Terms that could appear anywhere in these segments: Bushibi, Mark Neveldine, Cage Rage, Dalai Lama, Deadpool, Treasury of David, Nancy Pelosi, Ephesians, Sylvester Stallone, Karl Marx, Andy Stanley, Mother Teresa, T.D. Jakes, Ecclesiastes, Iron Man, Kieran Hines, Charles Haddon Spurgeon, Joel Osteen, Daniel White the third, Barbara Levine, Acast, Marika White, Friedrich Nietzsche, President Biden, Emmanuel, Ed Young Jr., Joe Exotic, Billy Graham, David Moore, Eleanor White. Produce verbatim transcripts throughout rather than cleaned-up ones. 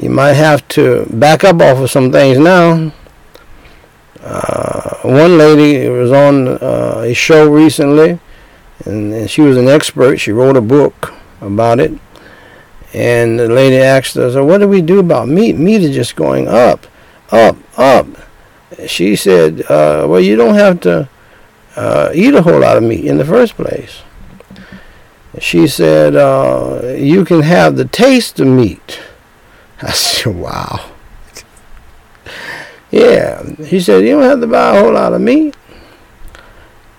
you might have to back up off of some things now. Uh, one lady was on uh, a show recently, and, and she was an expert. She wrote a book about it. And the lady asked us, what do we do about meat? Meat is just going up, up, up. She said, uh, well, you don't have to uh, eat a whole lot of meat in the first place. She said, uh, you can have the taste of meat. I said, wow. Yeah. She said, you don't have to buy a whole lot of meat.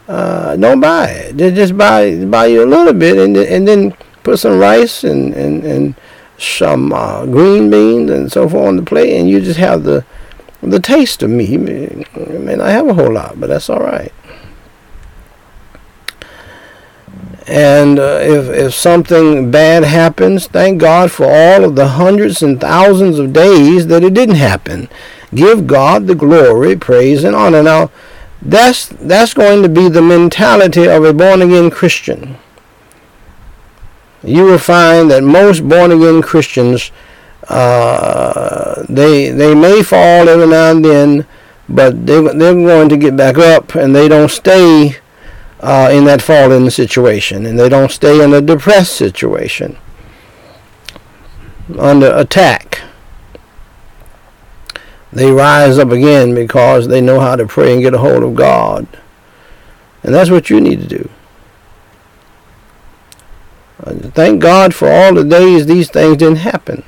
Uh, don't buy it. Just buy buy you a little bit, and, and then put some rice and, and, and some uh, green beans and so forth on the plate, and you just have the the taste of meat. I mean, I have a whole lot, but that's all right. And uh, if, if something bad happens, thank God for all of the hundreds and thousands of days that it didn't happen. Give God the glory, praise, and honor. Now, that's, that's going to be the mentality of a born-again Christian. You will find that most born-again Christians, uh, they, they may fall every now and then, but they, they're going to get back up, and they don't stay Uh, in that fallen situation, and they don't stay in a depressed situation under attack. They rise up again because they know how to pray and get a hold of God, and that's what you need to do. Thank God for all the days these things didn't happen.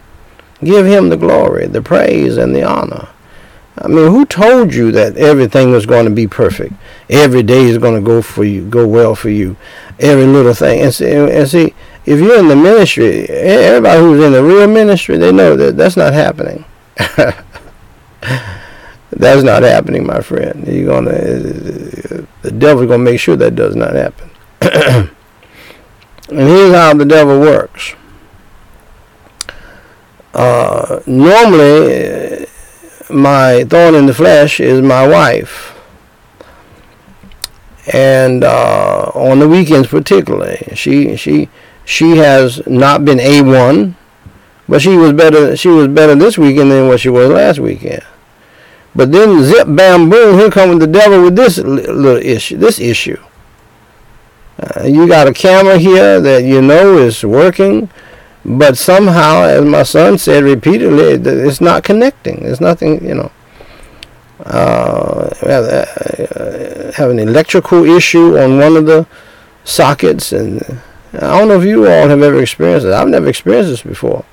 Give him the glory, the praise, and the honor. I mean, who told you that everything was going to be perfect? Every day is going to go for you, go well for you. Every little thing. And see, and see, if you're in the ministry, everybody who's in the real ministry, they know that that's not happening. That's not happening, my friend. You're gonna, the devil's going to make sure that does not happen. And here's how the devil works. Uh, normally, my thorn in the flesh is my wife, and uh, on the weekends particularly, she she she has not been A one, but she was better she was better this weekend than what she was last weekend. But then zip bam boom, here comes the devil with this little issue. This issue, uh, you got a camera here that you know is working. But somehow, as my son said repeatedly, it's not connecting. There's nothing, you know. Uh, have an electrical issue on one of the sockets. And I don't know if you all have ever experienced it. I've never experienced this before.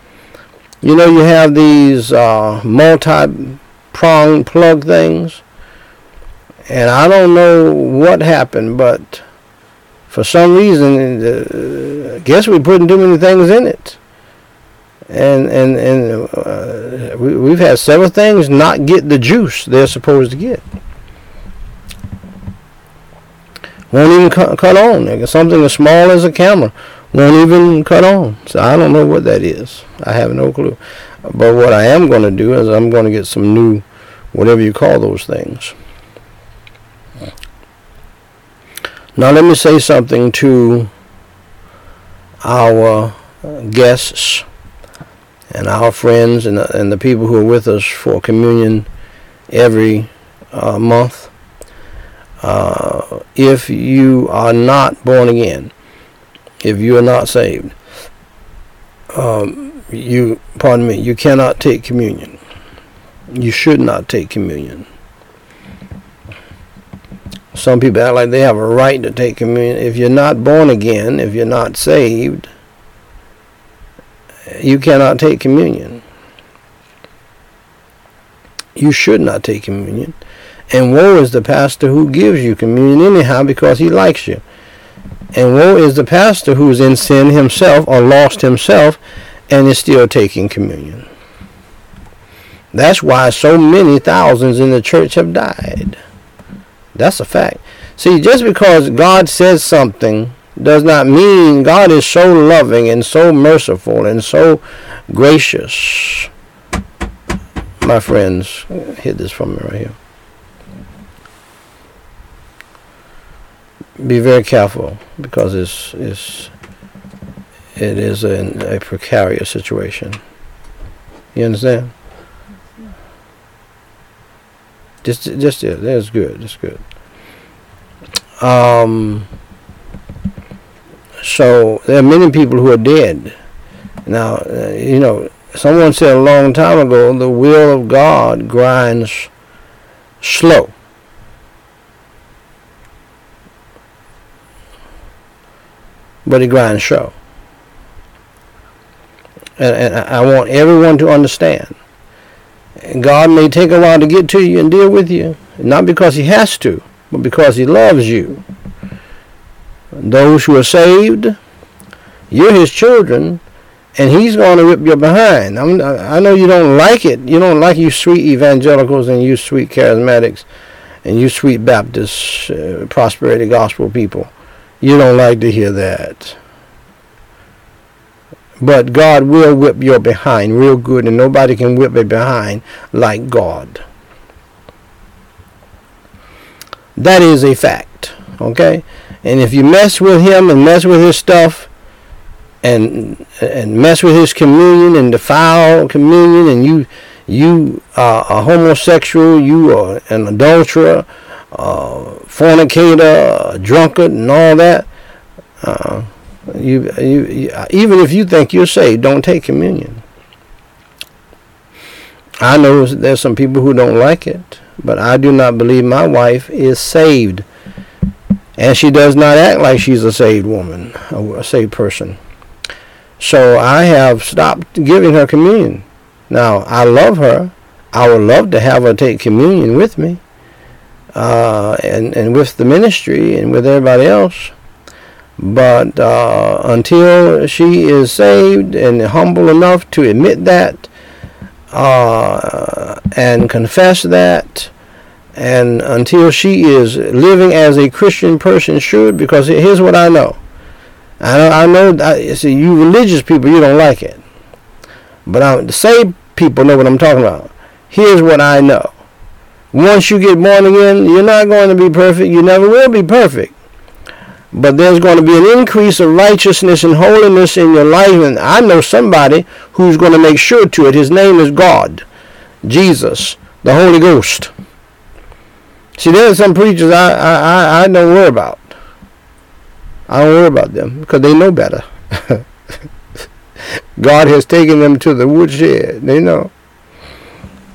You know, you have these uh, multi-pronged plug things. And I don't know what happened, but for some reason, uh, I guess we putting too many things in it, and and and uh, we, we've had several things not get the juice they're supposed to get. Won't even cut, cut on. Something as small as a camera won't even cut on. So I don't know what that is. I have no clue. But what I am going to do is I'm going to get some new, whatever you call those things. Now let me say something to our guests and our friends and the, and the people who are with us for communion every uh, month. Uh, if you are not born again, if you are not saved, um, you, pardon me, you cannot take communion. You should not take communion. Some people act like they have a right to take communion. If you're not born again, if you're not saved, you cannot take communion. You should not take communion. And woe is the pastor who gives you communion anyhow because he likes you. And woe is the pastor who's in sin himself or lost himself and is still taking communion. That's why so many thousands in the church have died. That's a fact. See, just because God says something does not mean God is so loving and so merciful and so gracious. My friends, hit this from me right here. Be very careful, because it's, it's, it is an, a precarious situation. You understand? Just, just yeah, that's good. That's good. Um. So there are many people who are dead. Now, uh, you know, someone said a long time ago, the will of God grinds slow. But it grinds slow. And, and I want everyone to understand. God may take a while to get to you and deal with you. Not because he has to, but because he loves you. Those who are saved, you're his children, and he's going to rip your behind. I'm, I know you don't like it. You don't like you sweet evangelicals and you sweet charismatics and you sweet Baptists, uh, prosperity gospel people. You don't like to hear that. But God will whip your behind real good, and nobody can whip it behind like God. That is a fact, okay? And if you mess with him and mess with his stuff and and mess with his communion and defile communion, and you you are a homosexual, you are an adulterer, uh, fornicator, a drunkard, and all that, uh, You, you, you, even if you think you're saved, don't take communion. I know there's some people who don't like it, but I do not believe my wife is saved. And she does not act like she's a saved woman, a saved person. So I have stopped giving her communion. Now, I love her. I would love to have her take communion with me, uh, and, and with the ministry and with everybody else. But uh, until she is saved and humble enough to admit that uh, and confess that, and until she is living as a Christian person should, because here's what I know. I, I know, I, see, you religious people, you don't like it. But I, the saved people know what I'm talking about. Here's what I know. Once you get born again, you're not going to be perfect. You never will be perfect. But there's going to be an increase of righteousness and holiness in your life. And I know somebody who's going to make sure to it. His name is God, Jesus, the Holy Ghost. See, there's some preachers I, I, I don't worry about. I don't worry about them because they know better. God has taken them to the woodshed. They know.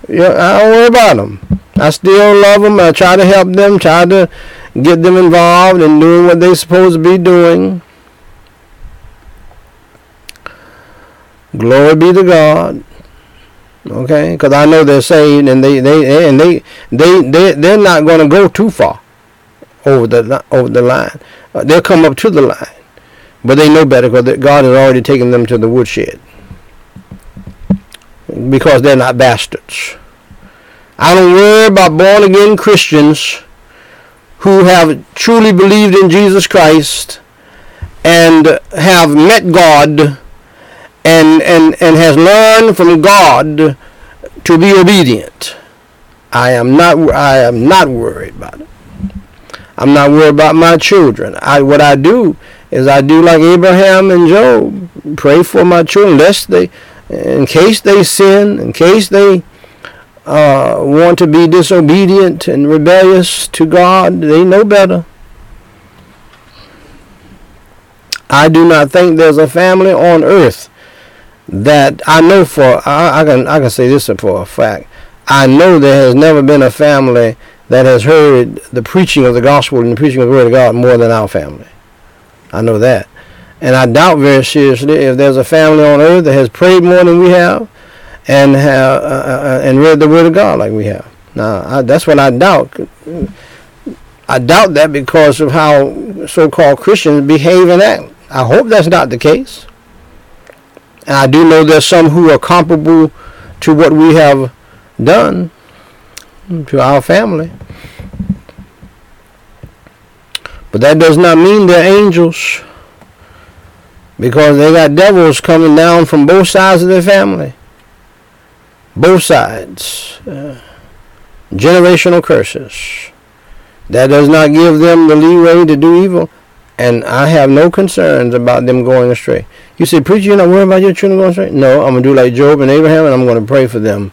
Yeah, I don't worry about them. I still love them. I try to help them, try to get them involved in doing what they're supposed to be doing. Glory be to God. Okay? Because I know they're saved, and they they and they they they they're not going to go too far over the over the line. They'll come up to the line, but they know better because God has already taken them to the woodshed. Because they're not bastards. I don't worry about born again Christians who have truly believed in Jesus Christ and have met God and, and, and has learned from God to be obedient. I am not I am not worried about it. I'm not worried about my children. I what I do is I do like Abraham and Job, pray for my children lest they in case they sin, in case they Uh, want to be disobedient and rebellious to God, they know better. I do not think there's a family on earth that I know for, I, I can I can say this for a fact, I know there has never been a family that has heard the preaching of the gospel and the preaching of the word of God more than our family. I know that. And I doubt very seriously if there's a family on earth that has prayed more than we have, and have, uh, uh, and read the word of God like we have. Now, I, that's what I doubt. I doubt that because of how so-called Christians behave and act. I hope that's not the case. And I do know there's some who are comparable to what we have done to our family. But that does not mean they're angels, because they got devils coming down from both sides of their family. Both sides, uh, generational curses. That does not give them the leeway to do evil, and I have no concerns about them going astray. You say, preacher, you're not worried about your children going straight? No, I'm going to do like Job and Abraham, and I'm going to pray for them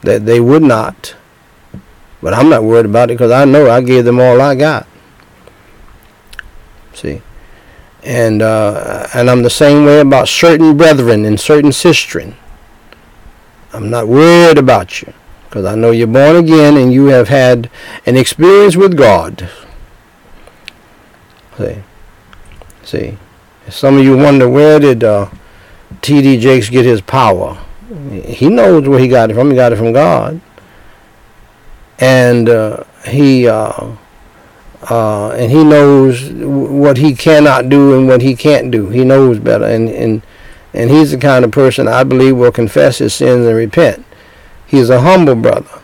that they would not. But I'm not worried about it because I know I gave them all I got. See? And uh, and I'm the same way about certain brethren and certain sistren. I'm not worried about you because I know you're born again and you have had an experience with God. See? See? Some of you wonder, where did uh, T D Jakes get his power? He knows where he got it from. He got it from God. And uh, he uh, uh, and he knows what he cannot do and what he can't do. He knows better. And, and, and he's the kind of person I believe will confess his sins and repent. He's a humble brother,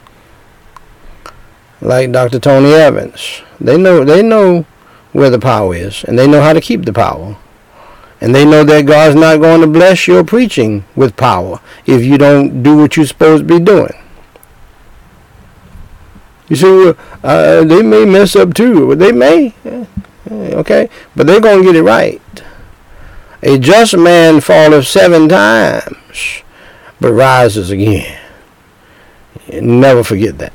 like Doctor Tony Evans. They know, they know where the power is, and they know how to keep the power. And they know that God's not going to bless your preaching with power if you don't do what you're supposed to be doing. You see, uh, they may mess up too. They may. Okay? But they're going to get it right. A just man falleth seven times, but rises again. Never forget that.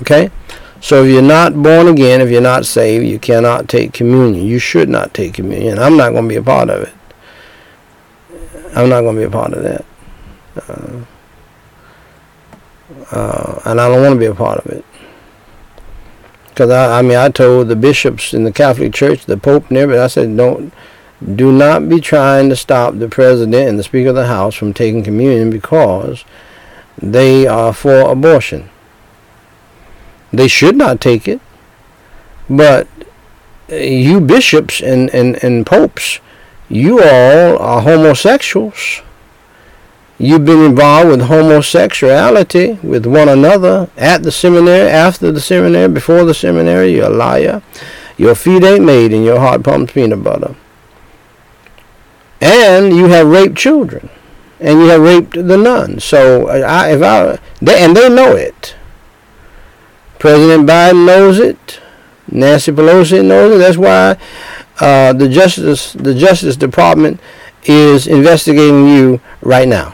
Okay? So if you're not born again, if you're not saved, you cannot take communion. You should not take communion. I'm not going to be a part of it. I'm not going to be a part of that. Uh, Uh, and I don't want to be a part of it. Because, I, I mean, I told the bishops in the Catholic Church, the Pope and everybody, I said, don't, do not be trying to stop the President and the Speaker of the House from taking communion because they are for abortion. They should not take it. But you bishops and, and, and popes, you all are homosexuals. You've been involved with homosexuality with one another at the seminary, after the seminary, before the seminary. You're a liar. Your feet ain't made and your heart pumps peanut butter. And you have raped children. And you have raped the nuns. So, I, if I, they, and they know it. President Biden knows it. Nancy Pelosi knows it. That's why uh, the Justice, the Justice Department is investigating you right now.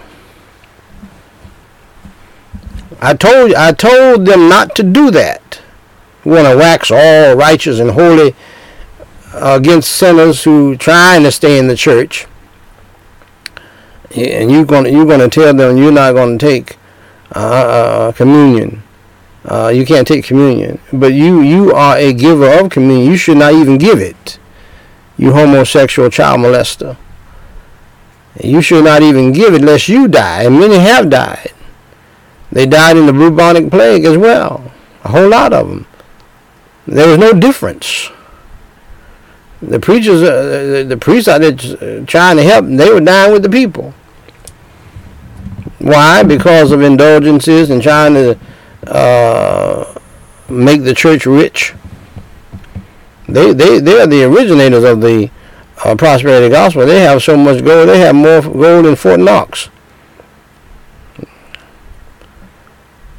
I told I told them not to do that. We want to wax all righteous and holy uh, against sinners who trying to stay in the church. And you're going you're going to tell them you're not going to take uh, uh, communion. Uh, you can't take communion, but you you are a giver of communion. You should not even give it. You homosexual child molester. You should not even give it lest you die. And many have died. They died in the bubonic plague as well. A whole lot of them. There was no difference. The preachers, uh, the, the priests out there trying to help, they were dying with the people. Why? Because of indulgences and trying to uh, make the church rich. They, they, they are the originators of the uh, prosperity gospel. They have so much gold. They have more gold than Fort Knox.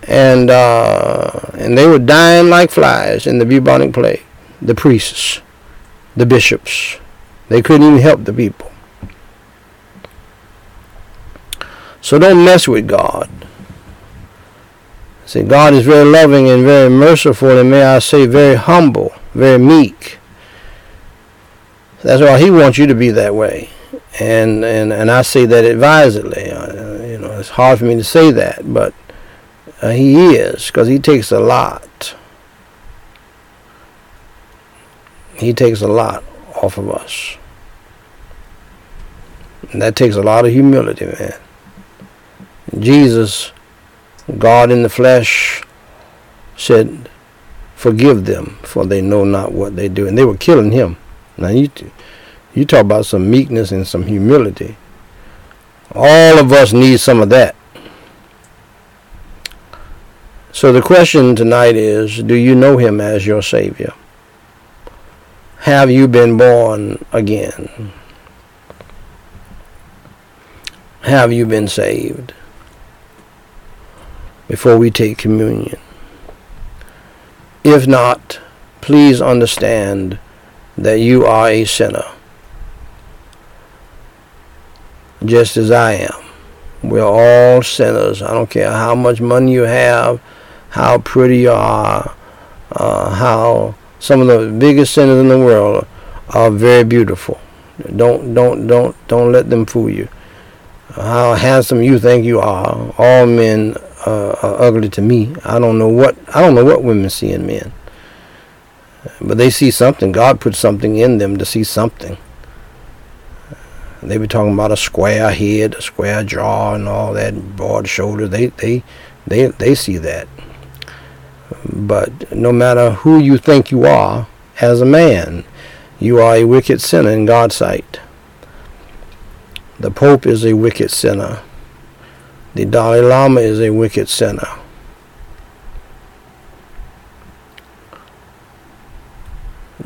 And uh, and they were dying like flies in the bubonic plague. The priests, the bishops, they couldn't even help the people. So don't mess with God. See, God is very loving and very merciful, and may I say, very humble, very meek. That's why He wants you to be that way, and and and I say that advisedly. Uh, you know, it's hard for me to say that, but. Uh, he is, because he takes a lot. He takes a lot off of us. And that takes a lot of humility, man. Jesus, God in the flesh, said, forgive them, for they know not what they do. And they were killing him. Now, you, you talk about some meekness and some humility. All of us need some of that. So the question tonight is, do you know him as your Savior? Have you been born again? Have you been saved? Before we take communion. If not, please understand that you are a sinner, just as I am. We're all sinners. I don't care how much money you have, how pretty you are, uh, how some of the biggest sinners in the world are very beautiful. Don't don't don't don't let them fool you. How handsome you think you are. All men uh, are ugly to me. I don't know what I don't know what women see in men. But they see something. God put something in them to see something. They be talking about a square head, a square jaw, and all that, broad shoulder. They they they they see that. But no matter who you think you are, as a man, you are a wicked sinner in God's sight. The Pope is a wicked sinner. The Dalai Lama is a wicked sinner.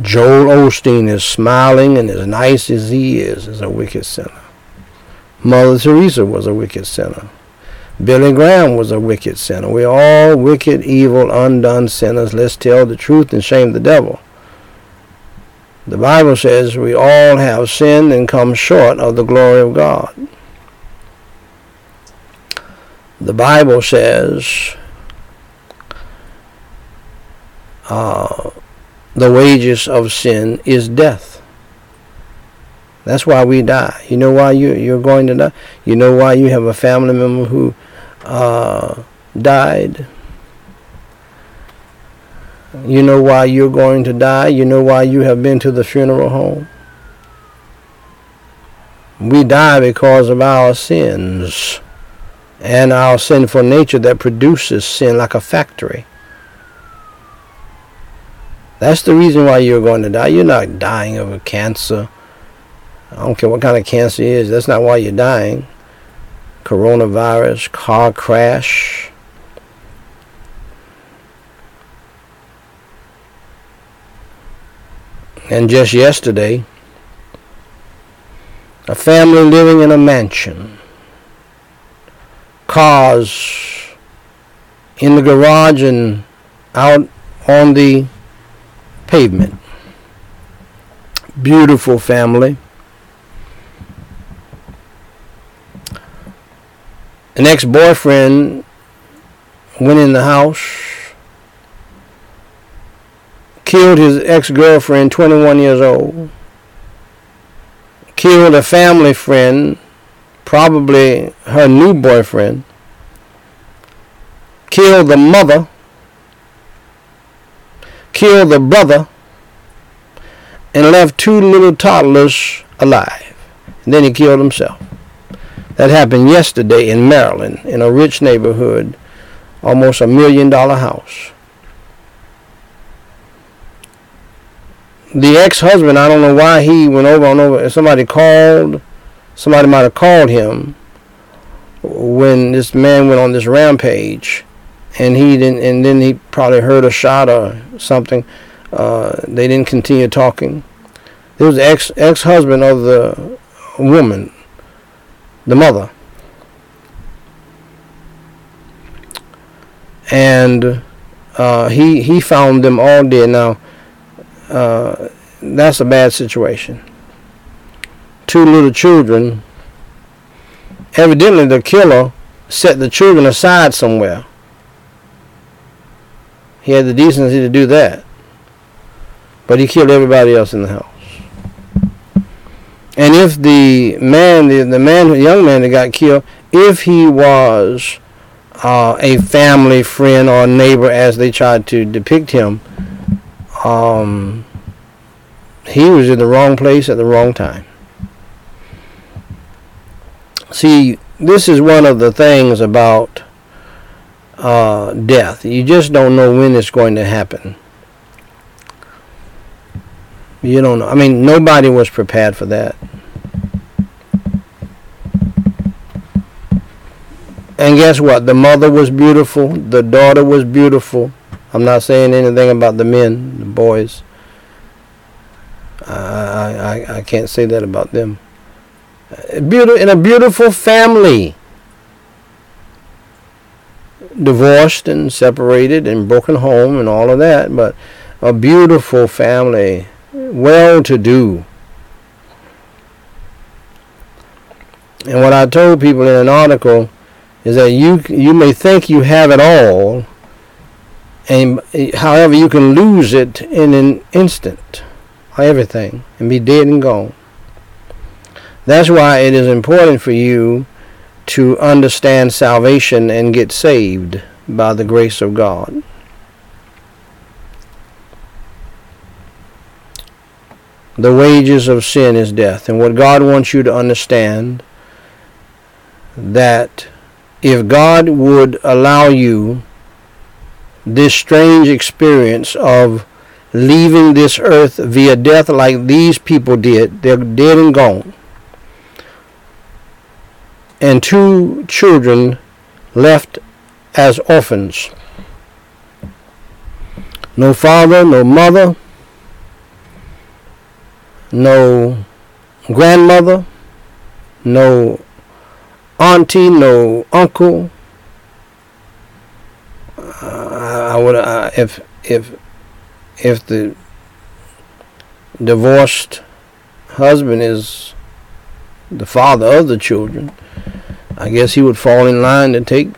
Joel Osteen is smiling and as nice as he is, is a wicked sinner. Mother Teresa was a wicked sinner. Billy Graham was a wicked sinner. We're all wicked, evil, undone sinners. Let's tell the truth and shame the devil. The Bible says we all have sinned and come short of the glory of God. The Bible says uh, the wages of sin is death. That's why we die. You know why you, you're going to die? You know why you have a family member who uh, died? You know why you're going to die? You know why you have been to the funeral home? We die because of our sins and our sinful nature that produces sin like a factory. That's the reason why you're going to die. You're not dying of a cancer. I don't care what kind of cancer it is. That's not why you're dying. Coronavirus, car crash. And just yesterday, a family living in a mansion, cars in the garage and out on the pavement. Beautiful family. An ex-boyfriend went in the house, killed his ex-girlfriend, twenty-one years old, killed a family friend, probably her new boyfriend, killed the mother, killed the brother, and left two little toddlers alive. And then he killed himself. That happened yesterday in Maryland, in a rich neighborhood, almost a million dollar house. The ex-husband, I don't know why he went over and over. Somebody called, somebody might have called him when this man went on this rampage, and he didn't. And then he probably heard a shot or something. Uh, they didn't continue talking. It was the ex ex-husband of the woman. The mother. And uh, he he found them all dead. Now, uh, that's a bad situation. Two little children. Evidently, the killer set the children aside somewhere. He had the decency to do that. But he killed everybody else in the house. And if the man, the, the man, the young man that got killed, if he was uh, a family friend or neighbor, as they tried to depict him, um, he was in the wrong place at the wrong time. See, this is one of the things about uh, death. You just don't know when it's going to happen. You don't know. I mean, nobody was prepared for that. And guess what? The mother was beautiful. The daughter was beautiful. I'm not saying anything about the men, the boys. I, I, I can't say that about them. Beautiful, in a beautiful family. Divorced and separated and broken home and all of that. But a beautiful family. well-to-do. And what I told people in an article is that you you may think you have it all, and however you can lose it in an instant, everything, and be dead and gone. That's why it is important for you to understand salvation and get saved by the grace of God. The wages of sin is death. And what God wants you to understand, that if God would allow you this strange experience of leaving this earth via death like these people did, they're dead and gone, and two children left as orphans, no father, no mother, no grandmother, no auntie, no uncle. Uh, I would uh, if if if the divorced husband is the father of the children, I guess he would fall in line to take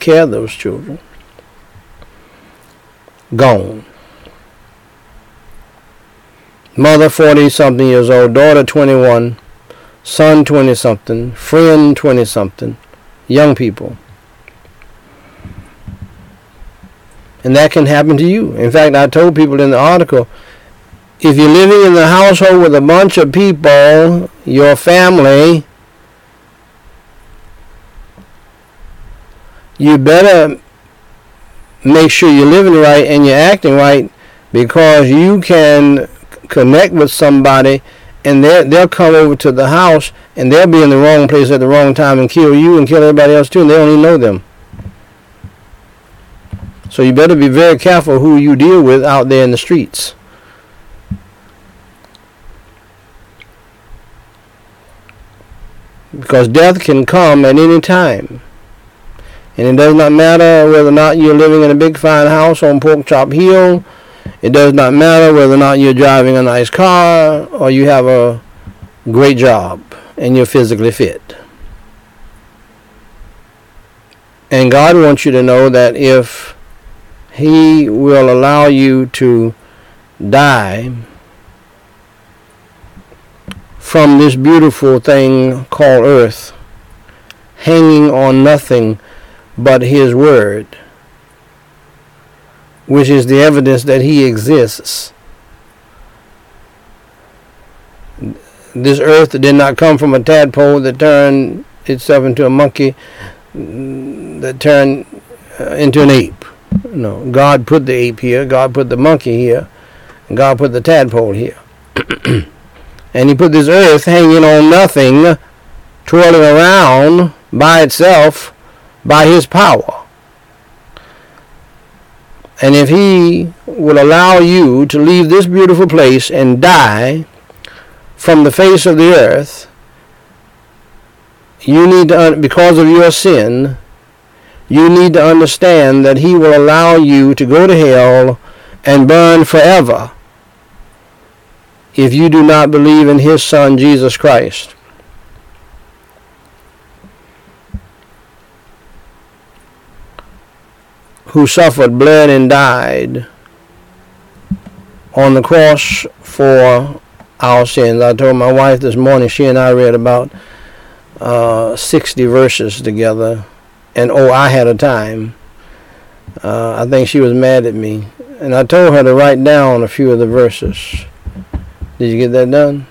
care of those children. Gone. Mother forty-something years old, daughter twenty-one, son twenty-something, friend twenty-something, young people. And that can happen to you. In fact, I told people in the article, if you're living in the household with a bunch of people, your family, you better make sure you're living right and you're acting right, because you can connect with somebody and they'll come over to the house and they'll be in the wrong place at the wrong time and kill you and kill everybody else too, and they don't even know them. So you better be very careful who you deal with out there in the streets. Because death can come at any time. And it does not matter whether or not you're living in a big fine house on Pork Chop Hill. It does not matter whether or not you're driving a nice car or you have a great job and you're physically fit. And God wants you to know that if He will allow you to die from this beautiful thing called earth, hanging on nothing but His word, which is the evidence that He exists. This earth did not come from a tadpole that turned itself into a monkey that turned uh, into an ape. No, God put the ape here, God put the monkey here, and God put the tadpole here. And He put this earth hanging on nothing, twirling around by itself, by His power. And if He will allow you to leave this beautiful place and die from the face of the earth, you need to, because of your sin, you need to understand that He will allow you to go to hell and burn forever if you do not believe in His Son, Jesus Christ. Who suffered blood and died on the cross for our sins. I told my wife this morning, she and I read about uh, sixty verses together, and oh, I had a time. Uh, I think she was mad at me, and I told her to write down a few of the verses. Did you get that done?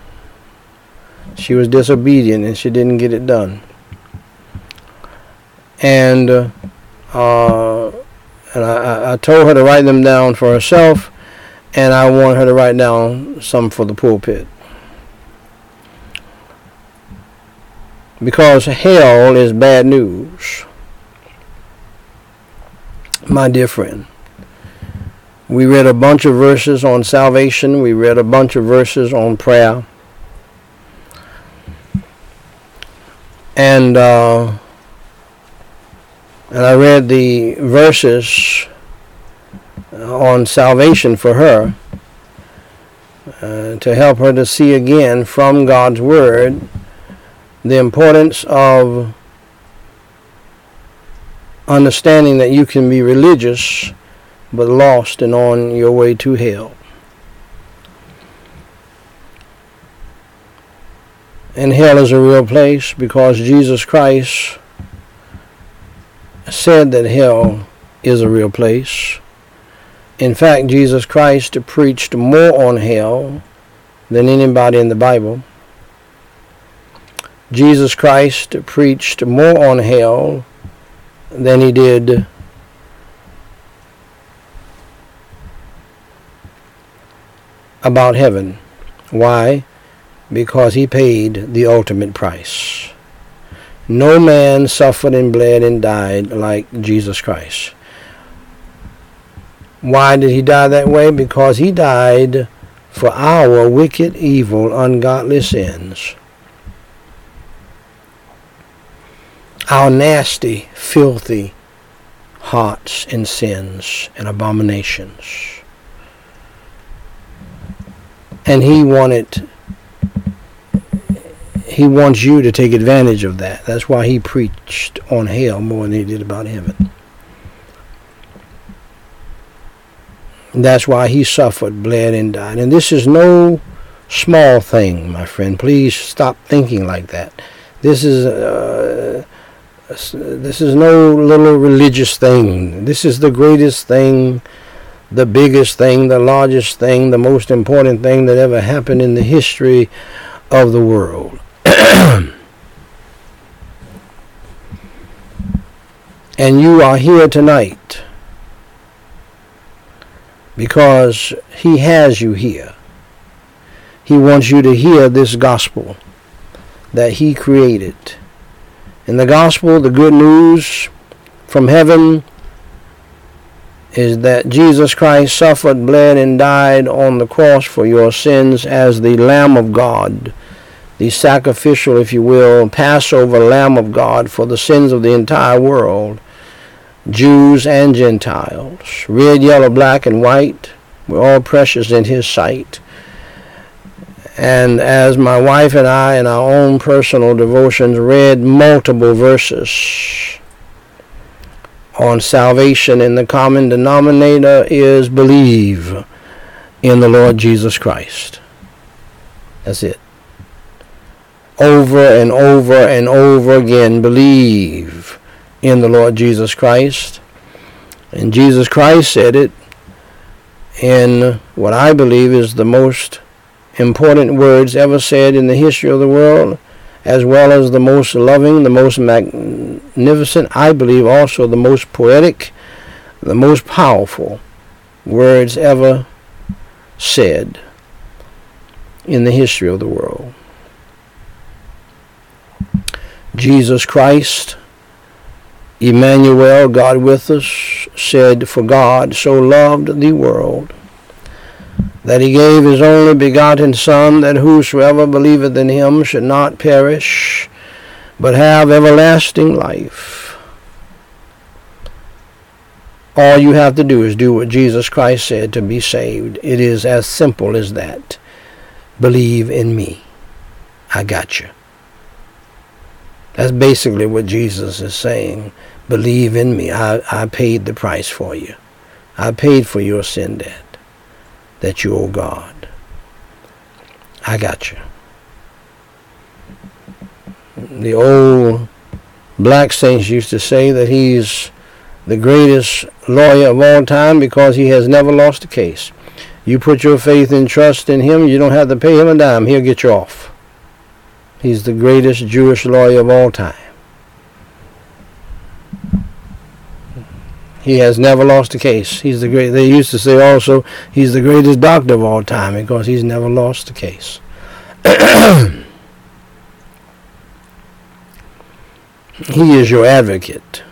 She was disobedient, and she didn't get it done. And uh, uh And I, I told her to write them down for herself, and I want her to write down some for the pulpit. Because hell is bad news. My dear friend, we read a bunch of verses on salvation. We read a bunch of verses on prayer. And, uh... And I read the verses on salvation for her. uh, to help her to see again from God's Word the importance of understanding that you can be religious but lost and on your way to hell. And hell is a real place because Jesus Christ said that hell is a real place. In fact, Jesus Christ preached more on hell than anybody in the Bible. Jesus Christ preached more on hell than he did about heaven. Why? Because he paid the ultimate price. No man suffered and bled and died like Jesus Christ. Why did he die that way? Because he died for our wicked, evil, ungodly sins. Our nasty, filthy hearts and sins and abominations. And he wanted He wants you to take advantage of that. That's why he preached on hell more than he did about heaven. That's why he suffered, bled, and died. And this is no small thing, my friend. Please stop thinking like that. This is uh, this is no little religious thing. This is the greatest thing, the biggest thing, the largest thing, the most important thing that ever happened in the history of the world. And you are here tonight because he has you here. He wants you to hear this gospel that he created. And the gospel, the good news from heaven, is that Jesus Christ suffered, bled, and died on the cross for your sins as the Lamb of God, the sacrificial, if you will, Passover Lamb of God for the sins of the entire world, Jews and Gentiles, red, yellow, black, and white. We're all precious in his sight. And as my wife and I in our own personal devotions read multiple verses on salvation, and the common denominator is believe in the Lord Jesus Christ. That's it. Over and over and over again, believe in the Lord Jesus Christ. And Jesus Christ said it in what I believe is the most important words ever said in the history of the world, as well as the most loving, the most magnificent, I believe also the most poetic, the most powerful words ever said in the history of the world. Jesus Christ, Emmanuel, God with us, said, "For God so loved the world, that he gave his only begotten Son, that whosoever believeth in him should not perish, but have everlasting life." All you have to do is do what Jesus Christ said to be saved. It is as simple as that. Believe in me. I got you. That's basically what Jesus is saying. Believe in me. I, I paid the price for you. I paid for your sin debt that you owe God. I got you. The old black saints used to say that he's the greatest lawyer of all time because he has never lost a case. You put your faith and trust in him, you don't have to pay him a dime. He'll get you off. He's the greatest Jewish lawyer of all time. He has never lost a case. He's the great. They used to say also, he's the greatest doctor of all time because he's never lost a case. He is your advocate.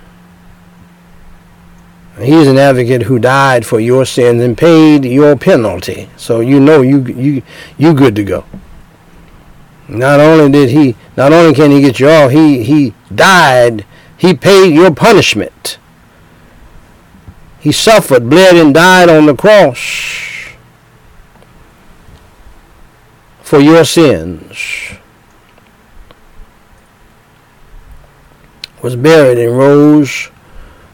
He is an advocate who died for your sins and paid your penalty. So you know you you you good to go. Not only did he, not only can he get you off, he he died. He paid your punishment. He suffered, bled, and died on the cross. for your sins, was buried and rose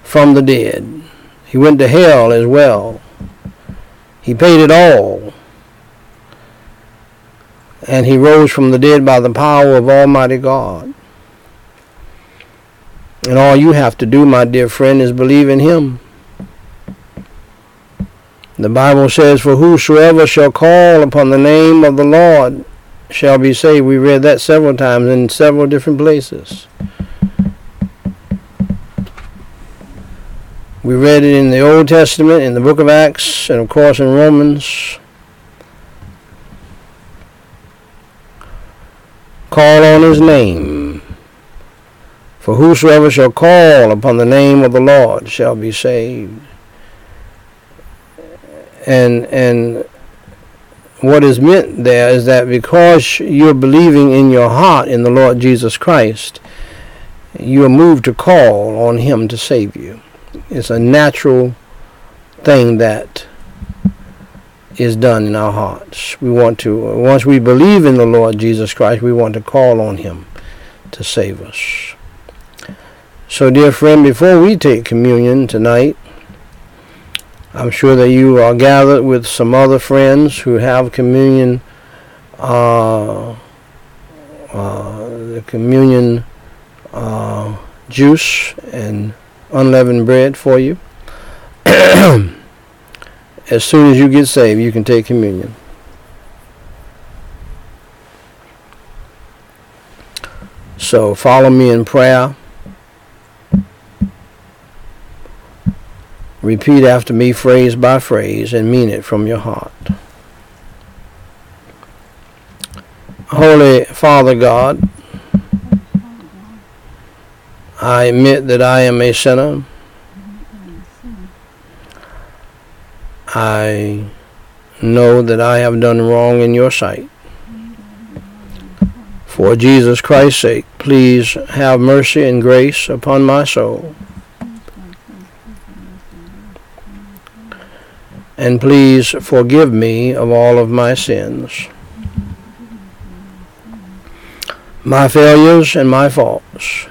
from the dead. He went to hell as well. He paid it all. And he rose from the dead by the power of Almighty God. And all you have to do, my dear friend, is believe in him. The Bible says, for whosoever shall call upon the name of the Lord shall be saved. We read that several times in several different places. We read it in the Old Testament, in the book of Acts, and of course in Romans. Call on his name. For whosoever shall call upon the name of the Lord shall be saved. And and what is meant there is that because you're believing in your heart in the Lord Jesus Christ, you are moved to call on him to save you. It's a natural thing that is done in our hearts. We want to, once we believe in the Lord Jesus Christ, we want to call on him to save us. So, dear friend, before we take communion tonight, I'm sure that you are gathered with some other friends who have communion, uh, uh, the communion uh, juice and unleavened bread for you. As soon as you get saved, you can take communion. So follow me in prayer. Repeat after me phrase by phrase and mean it from your heart. Holy Father God, I admit that I am a sinner. I know that I have done wrong in your sight. For Jesus Christ's sake, please have mercy and grace upon my soul. And please forgive me of all of my sins, my failures and my faults.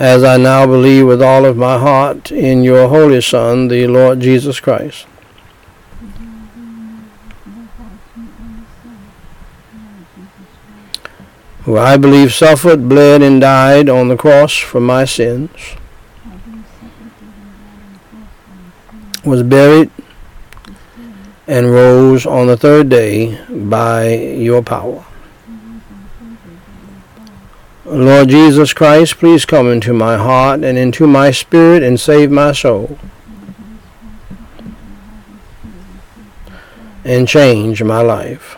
As I now believe with all of my heart in your Holy Son, the Lord Jesus Christ. Who I believe suffered, bled, and died on the cross for my sins. Was buried and rose on the third day by your power. Lord Jesus Christ, please come into my heart and into my spirit and save my soul. And change my life.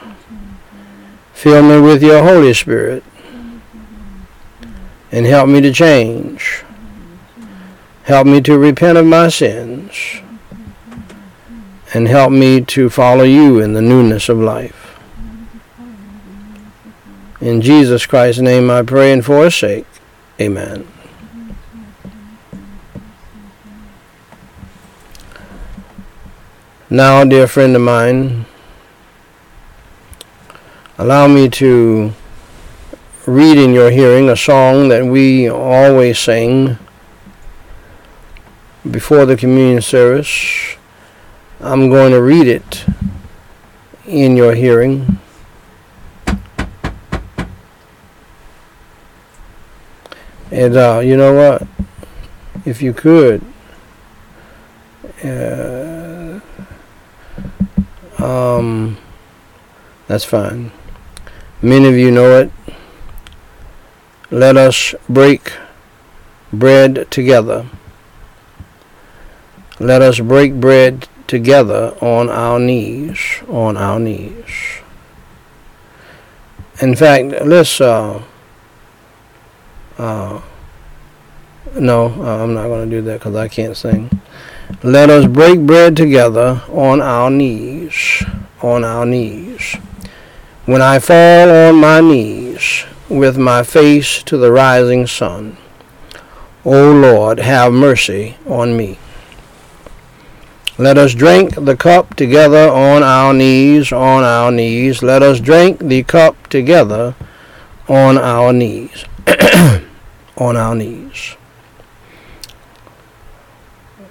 Fill me with your Holy Spirit and help me to change. Help me to repent of my sins and help me to follow you in the newness of life. In Jesus Christ's name I pray and for his sake. Amen. Now, dear friend of mine, allow me to read in your hearing a song that we always sing before the communion service. I'm going to read it in your hearing. And uh, you know what, if you could, uh, um, that's fine. Many of you know it. Let us break bread together. Let us break bread together on our knees, on our knees. In fact, let's... Uh, Uh, no, I'm not going to do that because I can't sing. Let us break bread together on our knees, on our knees. When I fall on my knees with my face to the rising sun, O Lord, have mercy on me. Let us drink the cup together on our knees, on our knees. Let us drink the cup together on our knees, on our knees.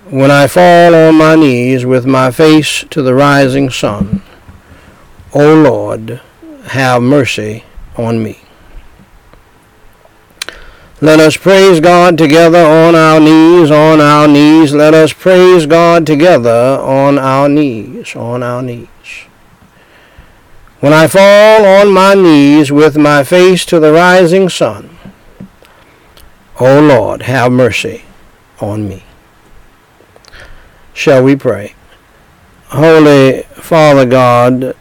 When I fall on my knees with my face to the rising sun, O Lord, have mercy on me. Let us praise God together on our knees, on our knees. Let us praise God together on our knees, on our knees. When I fall on my knees with my face to the rising sun, O Lord, have mercy on me. Shall we pray? Holy Father God,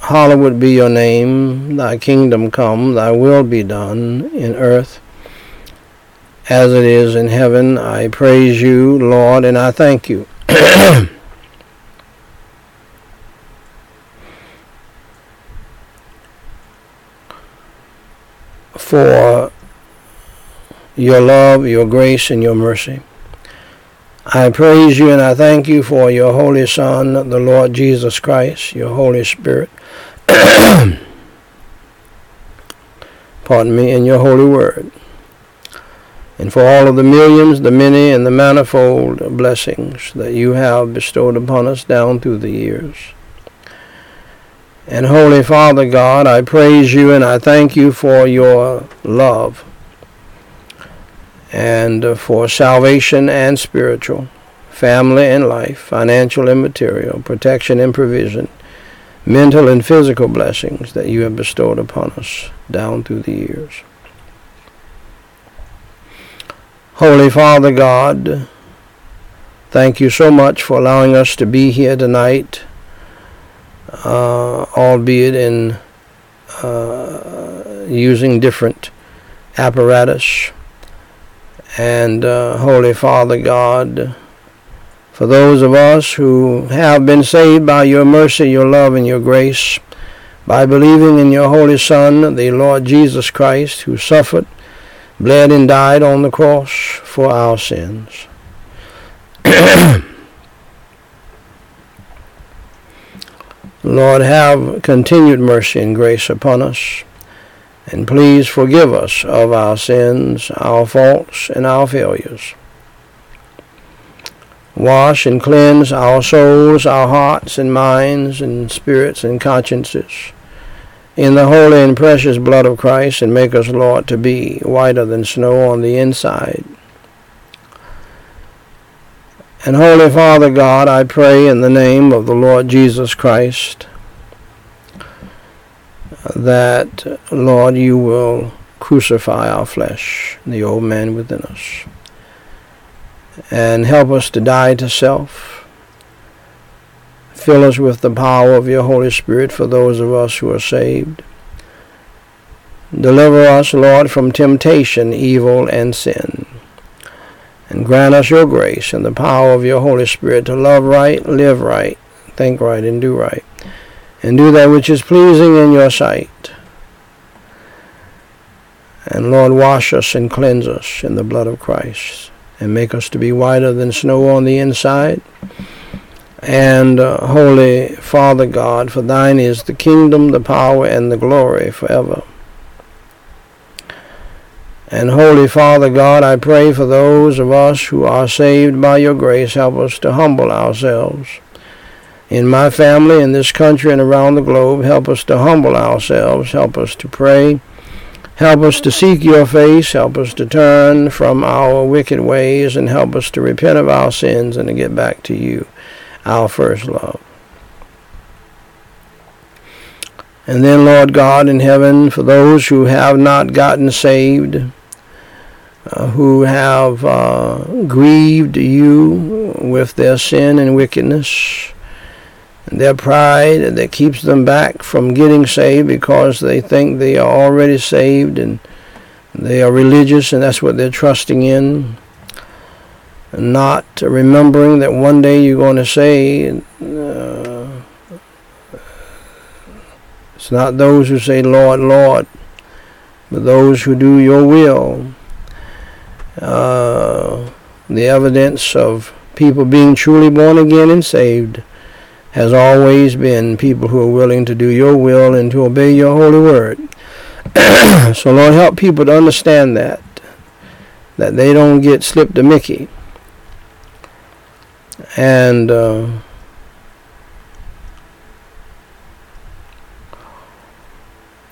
hallowed be your name. Thy kingdom come, thy will be done in earth as it is in heaven. I praise you, Lord, and I thank you. For your love, your grace, and your mercy. I praise you and I thank you for your Holy Son, the Lord Jesus Christ, your Holy Spirit, pardon me, and your Holy Word, and for all of the millions, the many, and the manifold blessings that you have bestowed upon us down through the years. And Holy Father God, I praise you and I thank you for your love, and for salvation and spiritual, family and life, financial and material, protection and provision, mental and physical blessings that you have bestowed upon us down through the years. Holy Father God, thank you so much for allowing us to be here tonight, uh, albeit in uh, using different apparatus. And uh, Holy Father God, for those of us who have been saved by your mercy, your love, and your grace, by believing in your Holy Son, the Lord Jesus Christ, who suffered, bled, and died on the cross for our sins. Lord, have continued mercy and grace upon us. And please forgive us of our sins, our faults, and our failures. Wash and cleanse our souls, our hearts and minds and spirits and consciences in the holy and precious blood of Christ, and make us, Lord, to be whiter than snow on the inside. And Holy Father God, I pray in the name of the Lord Jesus Christ, that, Lord, you will crucify our flesh, the old man within us, and help us to die to self. Fill us with the power of your Holy Spirit for those of us who are saved. Deliver us, Lord, from temptation, evil, and sin, and grant us your grace and the power of your Holy Spirit to love right, live right, think right, and do right, and do that which is pleasing in your sight. And Lord, wash us and cleanse us in the blood of Christ, and make us to be whiter than snow on the inside. And uh, Holy Father God, for thine is the kingdom, the power, and the glory forever. And Holy Father God, I pray for those of us who are saved by your grace, help us to humble ourselves. In my family, in this country, and around the globe, help us to humble ourselves. Help us to pray. Help us to seek your face. Help us to turn from our wicked ways, and help us to repent of our sins and to get back to you, our first love. And then, Lord God in heaven, for those who have not gotten saved, uh, who have uh, grieved you with their sin and wickedness, their pride that keeps them back from getting saved because they think they are already saved and they are religious and that's what they're trusting in, and not remembering that one day you're going to say, uh, it's not those who say, Lord, Lord, but those who do your will. Uh, the evidence of people being truly born again and saved has always been people who are willing to do your will and to obey your holy word. So Lord, help people to understand that, that they don't get slipped a Mickey. And uh,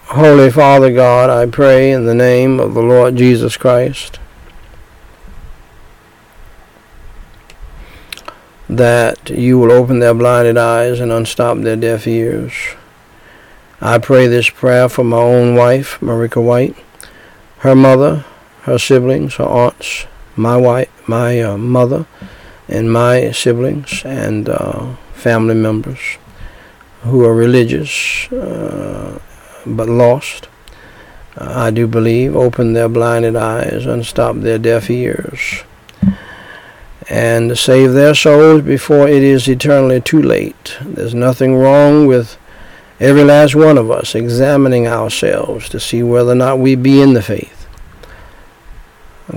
Holy Father God, I pray in the name of the Lord Jesus Christ that you will open their blinded eyes and unstop their deaf ears. I pray this prayer for my own wife, Marika White, her mother, her siblings, her aunts, my wife, my uh, mother, and my siblings and uh, family members who are religious uh, but lost. Uh, I do believe, open their blinded eyes, unstop their deaf ears, and save their souls before it is eternally too late. There's nothing wrong with every last one of us examining ourselves to see whether or not we be in the faith.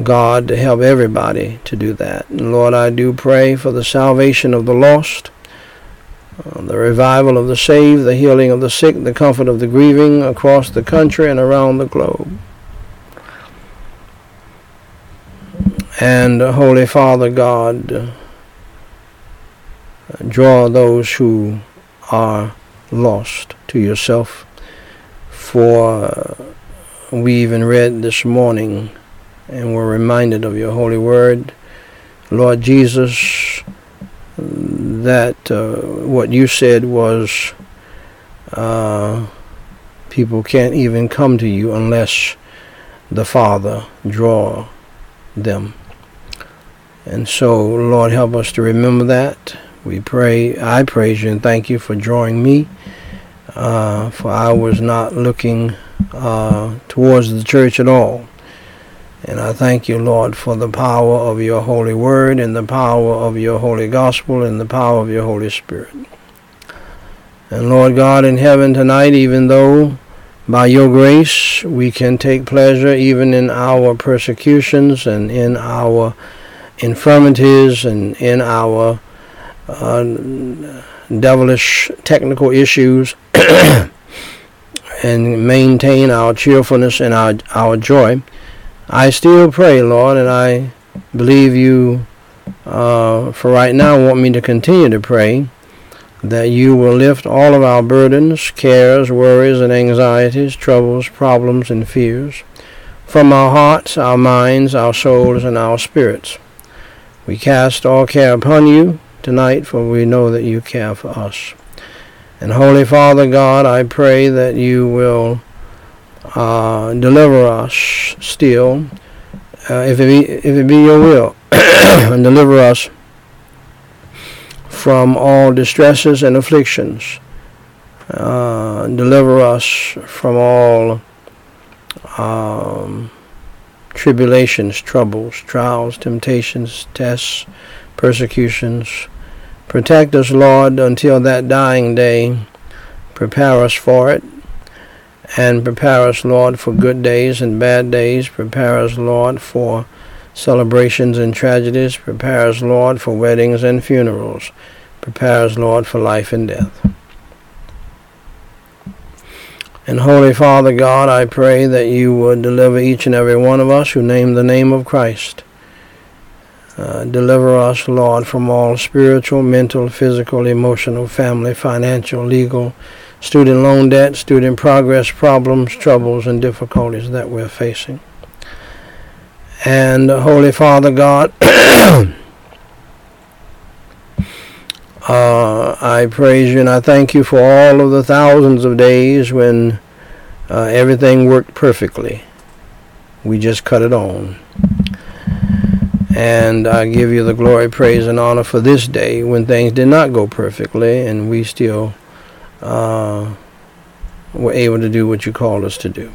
God, to help everybody to do that. And Lord, I do pray for the salvation of the lost, uh, the revival of the saved, the healing of the sick, the comfort of the grieving across the country and around the globe. And uh, Holy Father God, uh, draw those who are lost to yourself, for uh, we even read this morning and were reminded of your holy word, Lord Jesus, that uh, what you said was uh, people can't even come to you unless the Father draw them. And so, Lord, help us to remember that. We pray, I praise you and thank you for drawing me, uh, for I was not looking uh, towards the church at all. And I thank you, Lord, for the power of your holy word and the power of your holy gospel and the power of your Holy Spirit. And Lord God in heaven tonight, even though by your grace we can take pleasure even in our persecutions and in our infirmities and in our uh, devilish technical issues and maintain our cheerfulness and our, our joy, I still pray, Lord, and I believe you uh, for right now want me to continue to pray, that you will lift all of our burdens, cares, worries, and anxieties, troubles, problems, and fears from our hearts, our minds, our souls, and our spirits. We cast all care upon you tonight, for we know that you care for us. And Holy Father God, I pray that you will uh, deliver us still, uh, if it be, if it be your will, and deliver us from all distresses and afflictions. Uh, deliver us from all um, tribulations, troubles, trials, temptations, tests, persecutions. Protect us, Lord, until that dying day. Prepare us for it. And prepare us, Lord, for good days and bad days. Prepare us, Lord, for celebrations and tragedies. Prepare us, Lord, for weddings and funerals. Prepare us, Lord, for life and death. And Holy Father God, I pray that you would deliver each and every one of us who name the name of Christ. Uh, deliver us, Lord, from all spiritual, mental, physical, emotional, family, financial, legal, student loan debt, student progress problems, troubles, and difficulties that we're facing. And Holy Father God, uh, I praise you and I thank you for all of the thousands of days when uh, everything worked perfectly. We just cut it on. And I give you the glory, praise, and honor for this day when things did not go perfectly and we still uh, were able to do what you called us to do.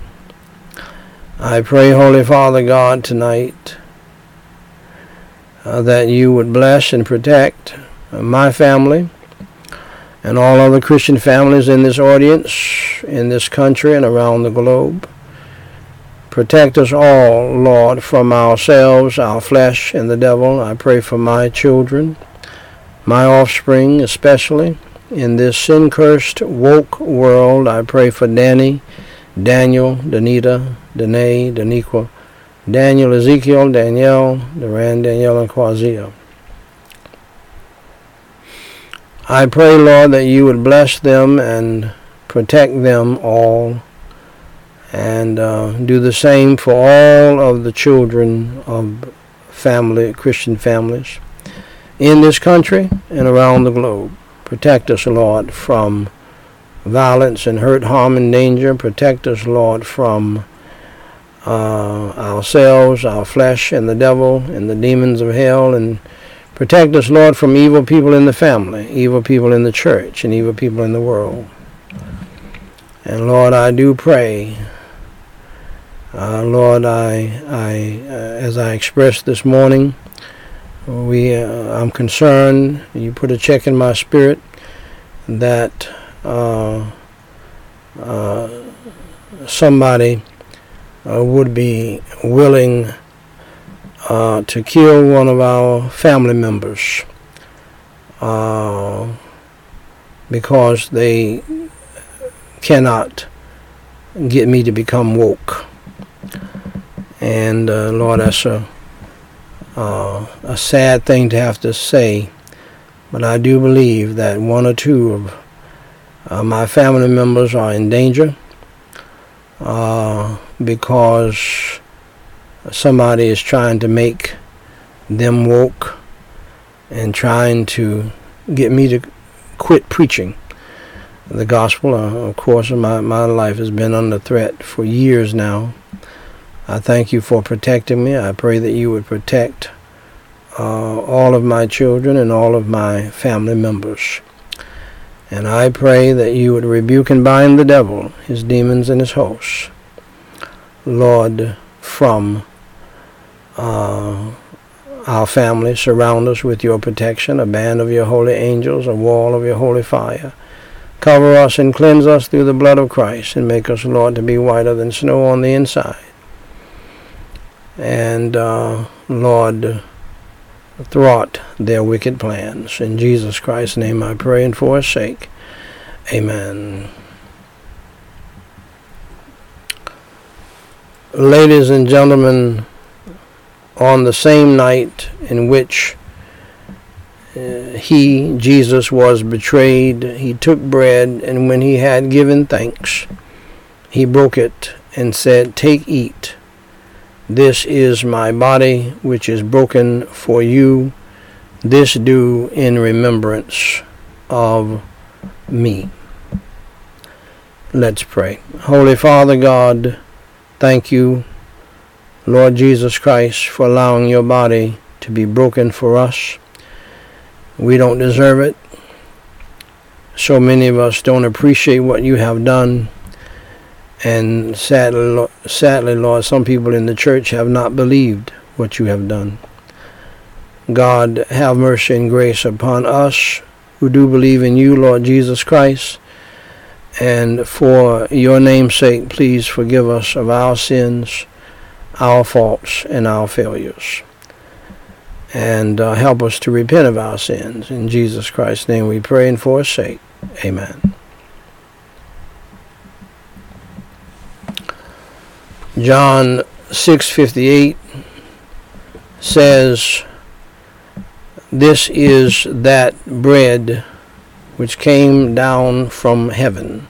I pray, Holy Father God, tonight uh, that you would bless and protect my family and all other Christian families in this audience, in this country, and around the globe. Protect us all, Lord, from ourselves, our flesh, and the devil. I pray for my children, my offspring especially. In this sin-cursed, woke world, I pray for Danny, Daniel, Danita, Danae, Daniqua, Daniel, Ezekiel, Danielle, Duran, Danielle, and Quazia. I pray, Lord, that you would bless them and protect them all, and uh, do the same for all of the children of family, Christian families in this country and around the globe. Protect us, Lord, from violence and hurt, harm, and danger. Protect us, Lord, from uh, ourselves, our flesh, and the devil, and the demons of hell, and protect us, Lord, from evil people in the family, evil people in the church, and evil people in the world. And, Lord, I do pray, uh, Lord, I, I, uh, as I expressed this morning, we, uh, I'm concerned, you put a check in my spirit, that uh, uh, somebody uh, would be willing uh, to kill one of our family members uh, because they cannot get me to become woke. And uh, Lord, that's a, uh, a sad thing to have to say, but I do believe that one or two of uh, my family members are in danger uh, because somebody is trying to make them woke and trying to get me to quit preaching the gospel. Uh, of course, my, my life has been under threat for years now. I thank you for protecting me. I pray that you would protect uh, all of my children and all of my family members. And I pray that you would rebuke and bind the devil, his demons, and his hosts, Lord, from uh, our family. Surround us with your protection, a band of your holy angels, a wall of your holy fire. Cover us and cleanse us through the blood of Christ, and make us, Lord, to be whiter than snow on the inside. And, uh, Lord, thwart their wicked plans. In Jesus Christ's name I pray, and for his sake, amen. Ladies and gentlemen, on the same night in which Uh, he, Jesus, was betrayed, he took bread, and when he had given thanks, he broke it and said, "Take, eat. This is my body, which is broken for you. This do in remembrance of me." Let's pray. Holy Father God, thank you, Lord Jesus Christ, for allowing your body to be broken for us. We don't deserve it. So many of us don't appreciate what you have done. And sadly, sadly, Lord, some people in the church have not believed what you have done. God, have mercy and grace upon us who do believe in you, Lord Jesus Christ. And for your name's sake, please forgive us of our sins, our faults, and our failures. And uh, help us to repent of our sins. In Jesus Christ's name we pray, and for his sake, amen. John six fifty-eight says, "This is that bread which came down from heaven,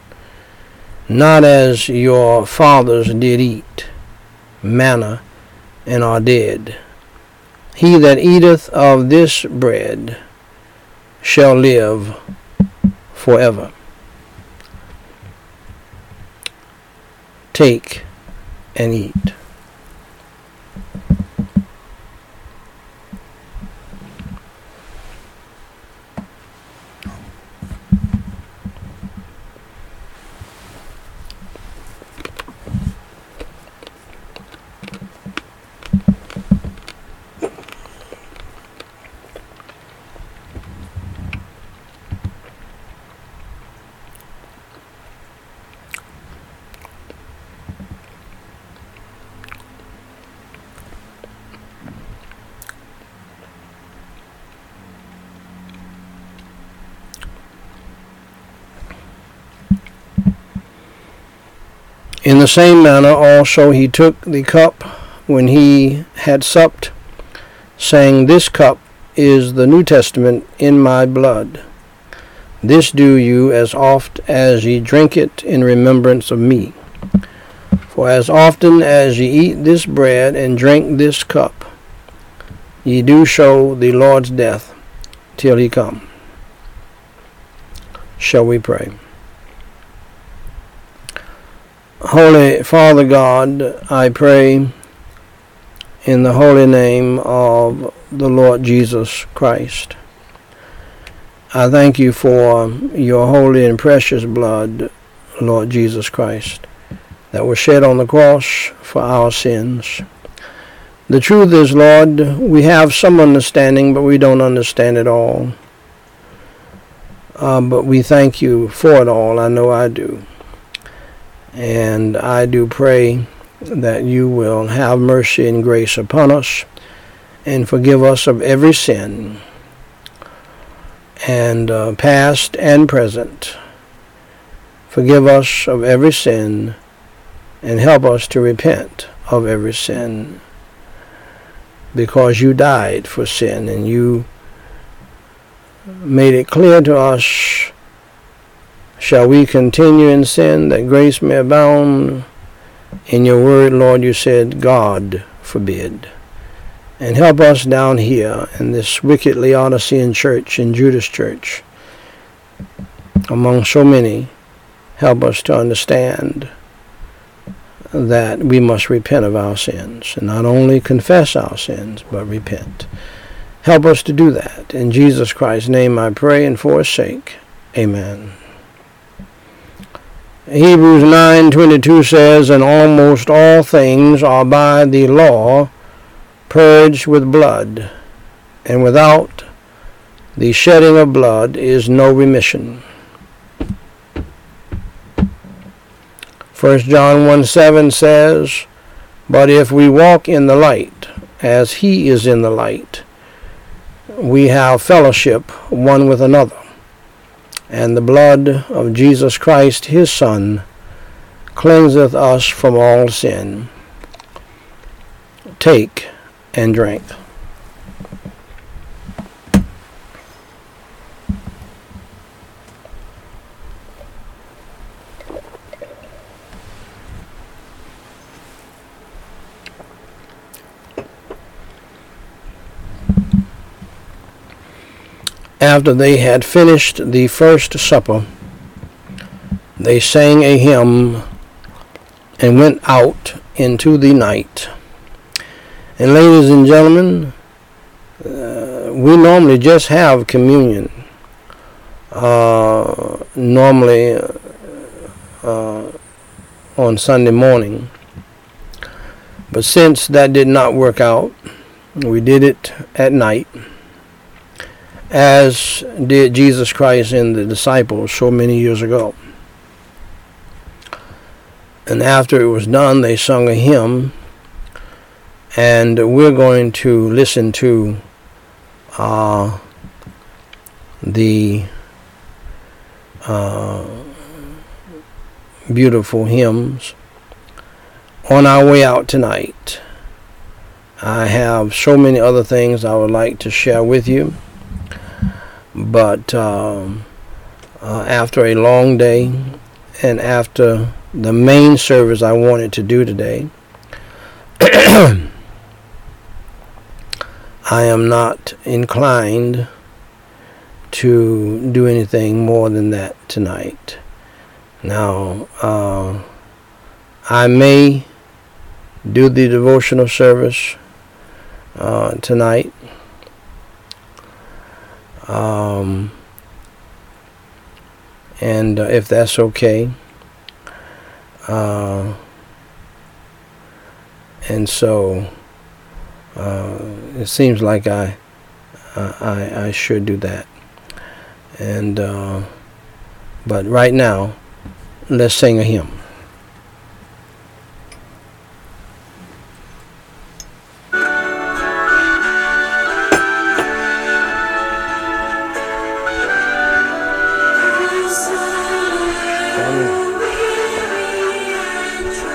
not as your fathers did eat manna and are dead. He that eateth of this bread shall live forever." Take and eat. In the same manner also he took the cup when he had supped, saying, This cup is the New Testament in my blood. This do you as oft as ye drink it in remembrance of me. For as often as ye eat this bread and drink this cup, ye do show the Lord's death till he come. Shall we pray? Holy Father God, I pray in the holy name of the Lord Jesus Christ. I thank you for your holy and precious blood, Lord Jesus Christ, that was shed on the cross for our sins. The truth is, Lord, we have some understanding, but we don't understand it all. Uh, but we thank you for it all. I know I do. And I do pray that you will have mercy and grace upon us and forgive us of every sin, and uh, past and present. Forgive us of every sin and help us to repent of every sin, because you died for sin and you made it clear to us. Shall we continue in sin that grace may abound? In your word, Lord, you said, God forbid. And help us down here in this wicked Laodicean church and Judas church, among so many, help us to understand that we must repent of our sins, and not only confess our sins, but repent. Help us to do that. In Jesus Christ's name I pray, and for his sake, amen. Hebrews nine twenty-two says, And almost all things are by the law purged with blood, and without the shedding of blood is no remission. First John one seven says, But if we walk in the light, as he is in the light, we have fellowship one with another. And the blood of Jesus Christ, his Son, cleanseth us from all sin. Take and drink. After they had finished the first supper, they sang a hymn and went out into the night. And ladies and gentlemen, uh, we normally just have communion. Uh, normally uh, uh, on Sunday morning. But since that did not work out, we did it at night, as did Jesus Christ and the disciples so many years ago. And after it was done, they sung a hymn, and we're going to listen to uh, the uh, beautiful hymns on our way out tonight. I have so many other things I would like to share with you, but um, uh, after a long day and after the main service I wanted to do today, I am not inclined to do anything more than that tonight. Now, uh, I may do the devotional service uh, tonight. Um, and uh, if that's okay, uh, and so uh, it seems like I I, I should do that, and uh, but right now, let's sing a hymn. Thank you.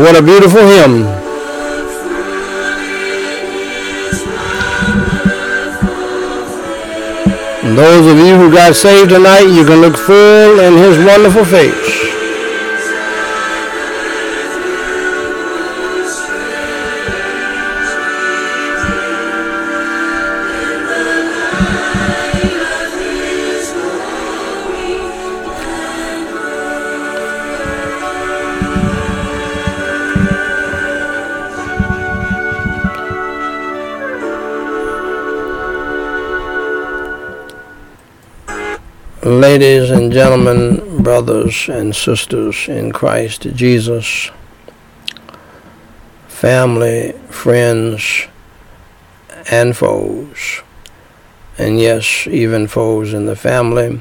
What a beautiful hymn. And those of you who got saved tonight, you can look full in his wonderful face. Ladies and gentlemen, brothers and sisters in Christ Jesus, family, friends, and foes, and yes, even foes in the family,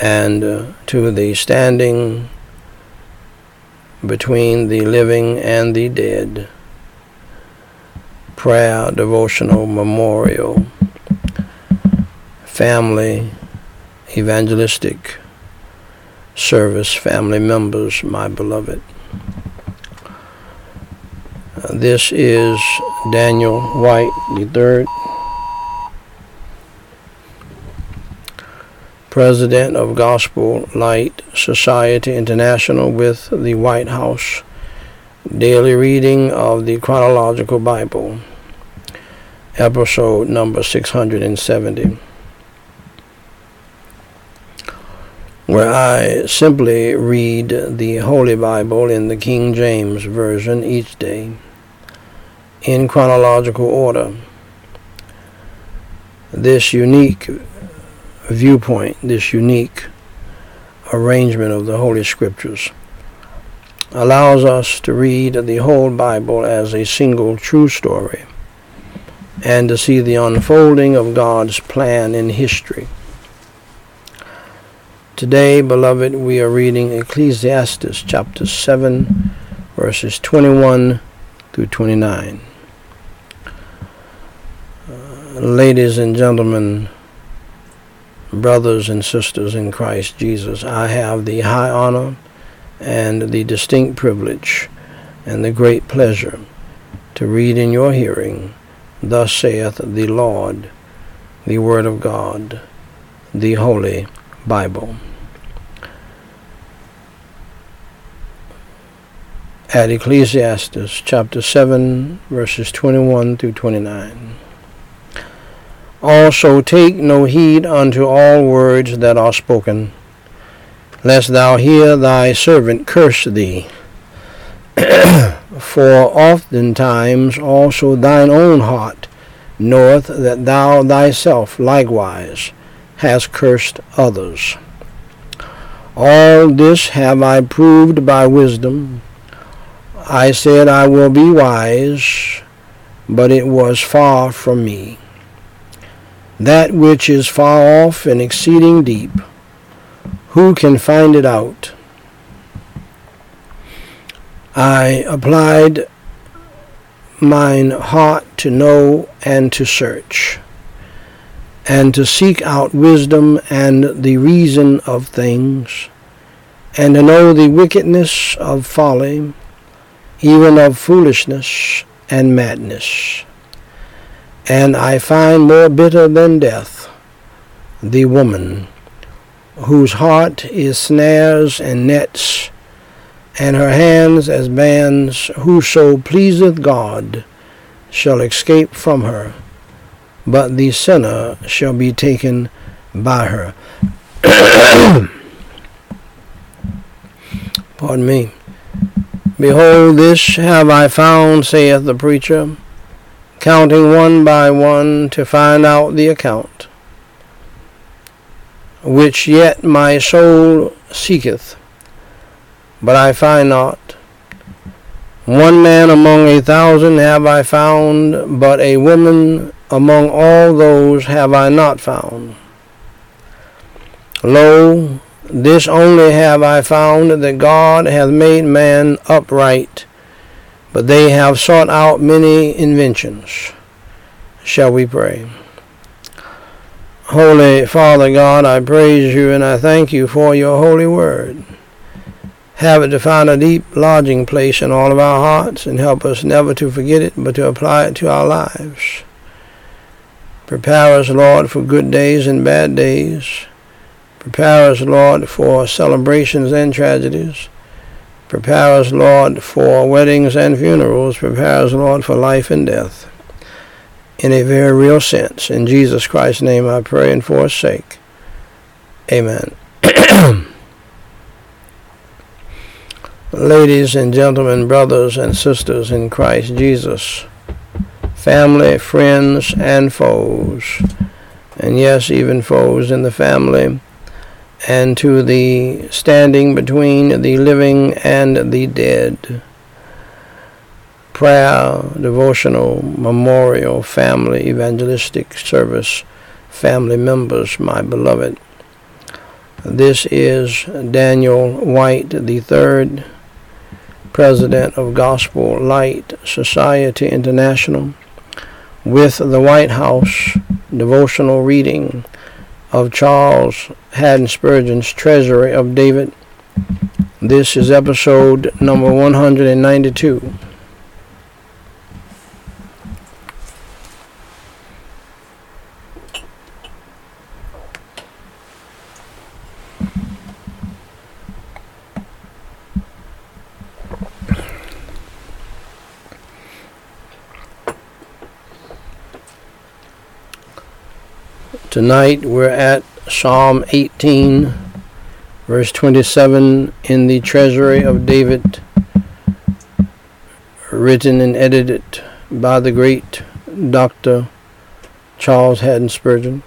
and uh, to the standing between the living and the dead, prayer, devotional, memorial, family, evangelistic service, family members, my beloved. This is Daniel White the third, President of Gospel Light Society International, with the White House Daily Reading of the Chronological Bible, episode number six hundred seventy. Where I simply read the Holy Bible in the King James Version each day in chronological order. This unique viewpoint, this unique arrangement of the Holy Scriptures allows us to read the whole Bible as a single true story and to see the unfolding of God's plan in history. Today, beloved, we are reading Ecclesiastes chapter seven, verses twenty-one through twenty-nine. Uh, ladies and gentlemen, brothers and sisters in Christ Jesus, I have the high honor and the distinct privilege and the great pleasure to read in your hearing, Thus saith the Lord, the Word of God, the Holy Bible. At Ecclesiastes chapter seven, verses twenty-one through twenty-nine. Also take no heed unto all words that are spoken, lest thou hear thy servant curse thee. For oftentimes also thine own heart knoweth that thou thyself likewise hast cursed others. All this have I proved by wisdom. I said I will be wise, but it was far from me. That which is far off and exceeding deep, who can find it out? I applied mine heart to know and to search, and to seek out wisdom and the reason of things, and to know the wickedness of folly, even of foolishness and madness. And I find more bitter than death the woman, whose heart is snares and nets, and her hands as bands. Whoso pleaseth God shall escape from her, but the sinner shall be taken by her. Pardon me. Behold, this have I found, saith the preacher, counting one by one to find out the account, which yet my soul seeketh, but I find not. One man among a thousand have I found, but a woman among all those have I not found. Lo, this only have I found, that God hath made man upright, but they have sought out many inventions. Shall we pray? Holy Father God, I praise you and I thank you for your holy word. have it to find a deep lodging place in all of our hearts and help us never to forget it, but to apply it to our lives. Prepare us, Lord, for good days and bad days. Prepare us, Lord, for celebrations and tragedies. Prepare us, Lord, for weddings and funerals. Prepare us, Lord, for life and death. In a very real sense. In Jesus Christ's name I pray and for his sake. Amen. Ladies and gentlemen, brothers and sisters in Christ Jesus, family, friends, and foes, and yes, even foes in the family, and to the standing between the living and the dead, prayer, devotional, memorial, family, evangelistic service, family members, my beloved. This is Daniel White the Third, President of Gospel Light Society International, with the White House devotional reading of Charles Haddon Spurgeon's Treasury of David. This is episode number one hundred ninety-two. Tonight we're at Psalm eighteen, verse twenty-seven, in the Treasury of David, written and edited by the great Doctor Charles Haddon Spurgeon.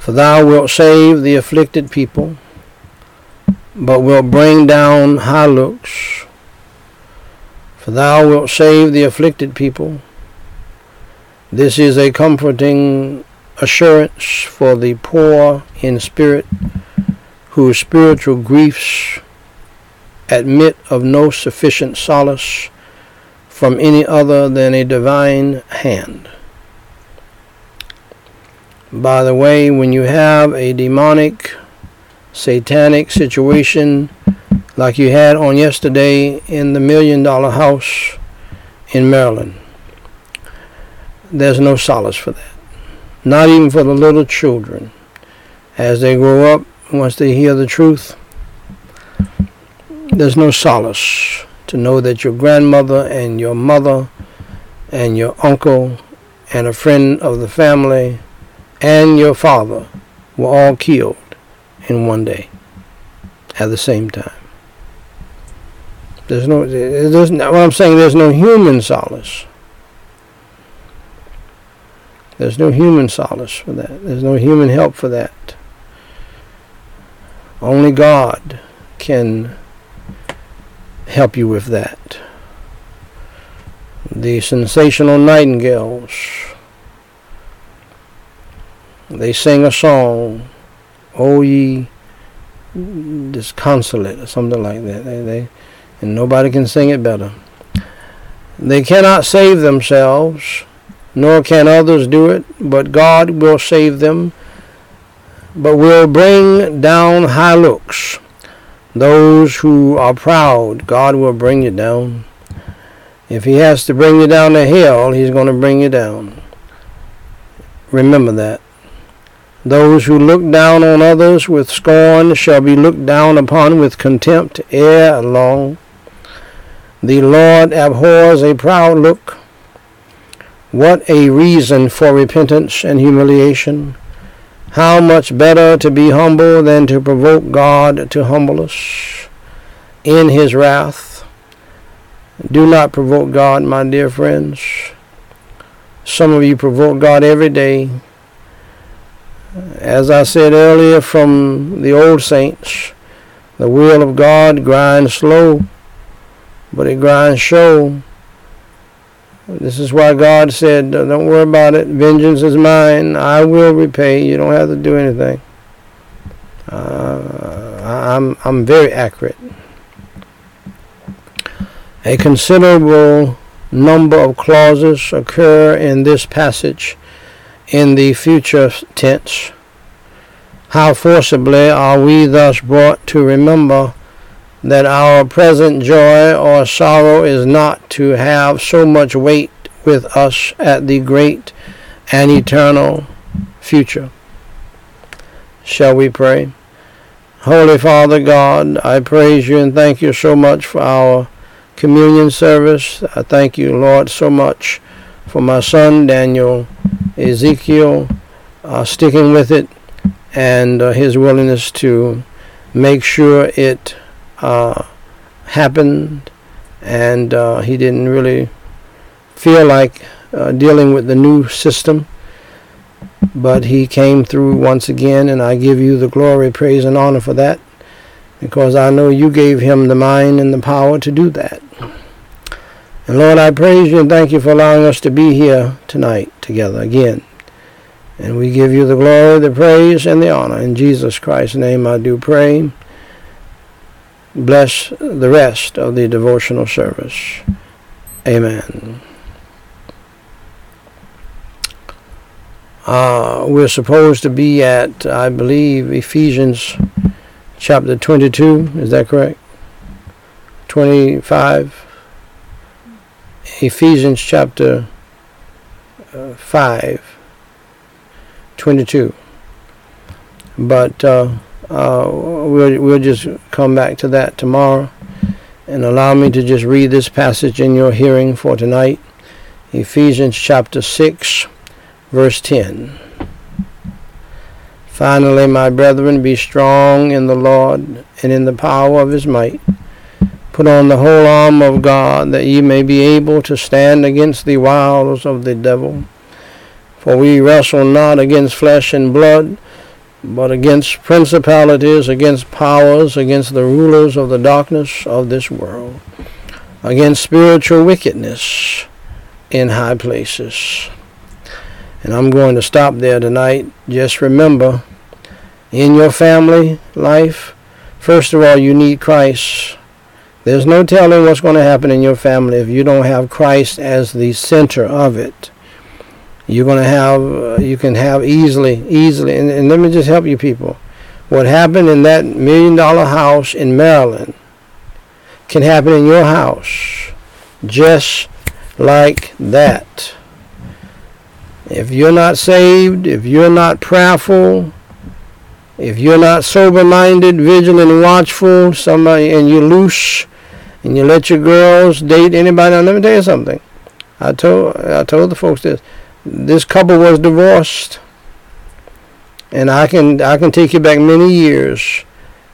For thou wilt save the afflicted people, but wilt bring down high looks. For thou wilt save the afflicted people. This is a comforting assurance for the poor in spirit, whose spiritual griefs admit of no sufficient solace from any other than a divine hand. By the way, when you have a demonic, satanic situation like you had on yesterday in the Million Dollar House in Maryland, there's no solace for that, not even for the little children. As they grow up, once they hear the truth, there's no solace to know that your grandmother and your mother and your uncle and a friend of the family and your father were all killed in one day at the same time. There's no, there's, what I'm saying, there's no human solace. There's no human solace for that. There's no human help for that. Only God can help you with that. The sensational nightingales, they sing a song, "O ye disconsolate," or something like that. They, they, and nobody can sing it better. They cannot save themselves, nor can others do it, but God will save them, but will bring down high looks. Those who are proud, God will bring you down. If he has to bring you down to hell, he's going to bring you down. Remember that. Those who look down on others with scorn shall be looked down upon with contempt ere long. The Lord abhors a proud look. What a reason for repentance and humiliation! How much better to be humble than to provoke God to humble us in his wrath. Do not provoke God, my dear friends. Some of you provoke God every day. As I said earlier from the old saints, the will of God grinds slow, but it grinds sure. This is why God said, don't worry about it. Vengeance is mine. I will repay. You don't have to do anything. Uh, I'm, I'm very accurate. A considerable number of clauses occur in this passage in the future tense. How forcibly are we thus brought to remember that our present joy or sorrow is not to have so much weight with us at the great and eternal future. Shall we pray? Holy Father God, I praise you and thank you so much for our communion service. I thank you, Lord, so much for my son, Daniel Ezekiel, uh, sticking with it and uh, his willingness to make sure it Uh, happened, and uh, he didn't really feel like uh, dealing with the new system, but he came through once again, and I give you the glory, praise, and honor for that, because I know you gave him the mind and the power to do that. And Lord, I praise you and thank you for allowing us to be here tonight together again, and we give you the glory, the praise, and the honor. In Jesus Christ's name I do pray. Bless the rest of the devotional service. Amen. Uh, we're supposed to be at, I believe, Ephesians chapter twenty-two. Is that correct? twenty-five. Ephesians chapter uh, five. twenty-two. But Uh, Uh, we'll, we'll just come back to that tomorrow, and allow me to just read this passage in your hearing for tonight. Ephesians chapter six, verse ten. Finally, my brethren, be strong in the Lord and in the power of his might. Put on the whole armor of God, that ye may be able to stand against the wiles of the devil. For we wrestle not against flesh and blood, but against principalities, against powers, against the rulers of the darkness of this world, against spiritual wickedness in high places. And I'm going to stop there tonight. Just remember, in your family life, first of all, you need Christ. There's no telling what's going to happen in your family if you don't have Christ as the center of it. You're going to have, uh, you can have easily, easily, and, and let me just help you people. What happened in that million dollar house in Maryland can happen in your house just like that. If you're not saved, if you're not prayerful, if you're not sober-minded, vigilant, watchful, somebody, and you're loose, and you let your girls date anybody. Now, let me tell you something. I told, I told the folks this. This couple was divorced, and I can I can take you back many years,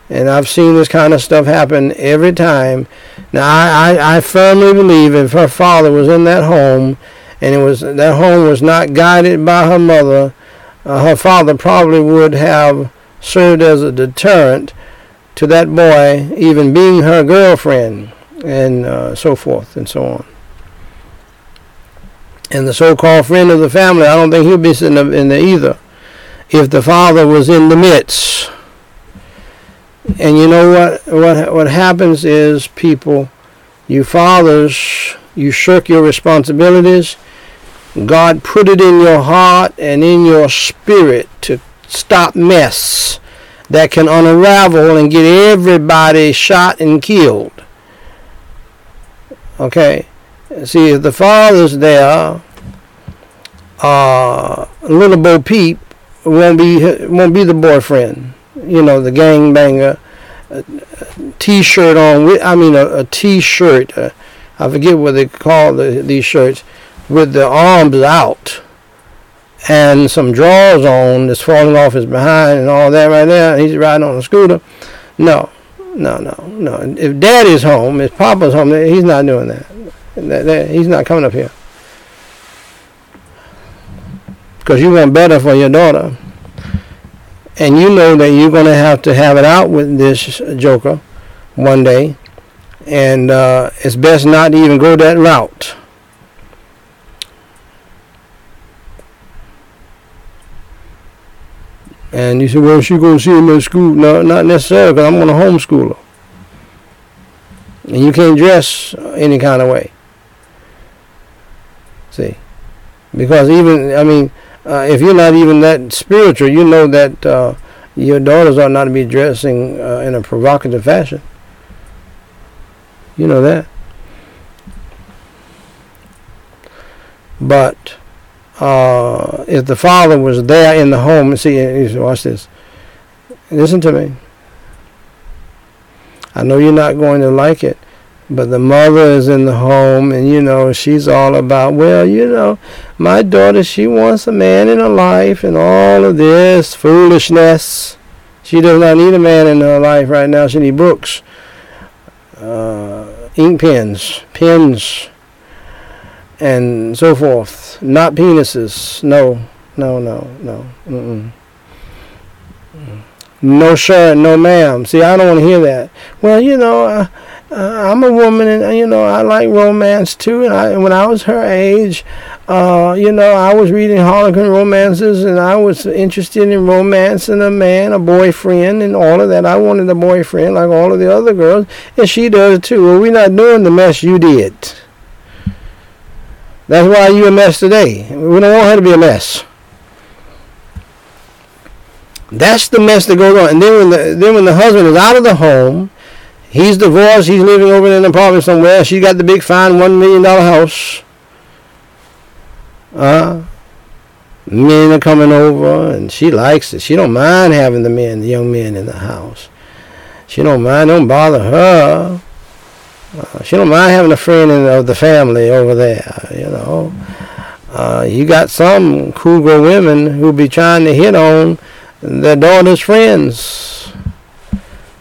and I've seen this kind of stuff happen every time. Now I, I, I firmly believe if her father was in that home, and it was that home was not guided by her mother, uh, her father probably would have served as a deterrent to that boy even being her girlfriend, and uh, so forth and so on. And the so-called friend of the family, I don't think he'd be sitting in there either if the father was in the midst. And you know what, what, what happens is, people, you fathers, you shirk your responsibilities. God put it in your heart and in your spirit to stop mess that can unravel and get everybody shot and killed. Okay? See, if the father's there, uh, little Bo Peep won't be won't be the boyfriend. You know, the gangbanger, t-shirt on. With, I mean, a, a t-shirt. Uh, I forget what they call the, these shirts, with the arms out and some drawers on that's falling off his behind and all that right there. And he's riding on a scooter. No, no, no, no. If Daddy's home, if Papa's home, he's not doing that. He's not coming up here, because you want better for your daughter, and you know that you're going to have to have it out with this joker one day, and uh, it's best not to even go that route. And you say, well, she's going to see him at school. No, not necessarily, because I'm going to homeschool her, and you can't dress any kind of way. See, because even, I mean, uh, if you're not even that spiritual, you know that uh, Your daughters ought not to be dressing uh, in a provocative fashion. You know that. But uh, if the father was there in the home, and see, watch this. Listen to me. I know you're not going to like it, but the mother is in the home, and, you know, she's all about, well, you know, my daughter, she wants a man in her life and all of this foolishness. She does not need a man in her life right now. She needs books, uh, ink pens, pens, and so forth. Not penises. No, no, no, no. Mm-mm. No sir, no ma'am. See, I don't want to hear that. Well, you know, uh, uh, I'm a woman, and, you know, I like romance, too. And I, when I was her age, uh, you know, I was reading Harlequin romances, and I was interested in romance and a man, a boyfriend, and all of that. I wanted a boyfriend like all of the other girls, and she does, too. Well, we're not doing the mess you did. That's why you're a mess today. We don't want her to be a mess. That's the mess that goes on. And then when the then when the husband is out of the home, he's divorced, he's living over in an apartment somewhere, she's got the big fine one million dollar house. Uh men are coming over, and she likes it. She don't mind having the men, the young men in the house. She don't mind, don't bother her. Uh, she don't mind having a friend in, of the family over there, you know. Uh, you got some cougar women who be trying to hit on their daughter's friends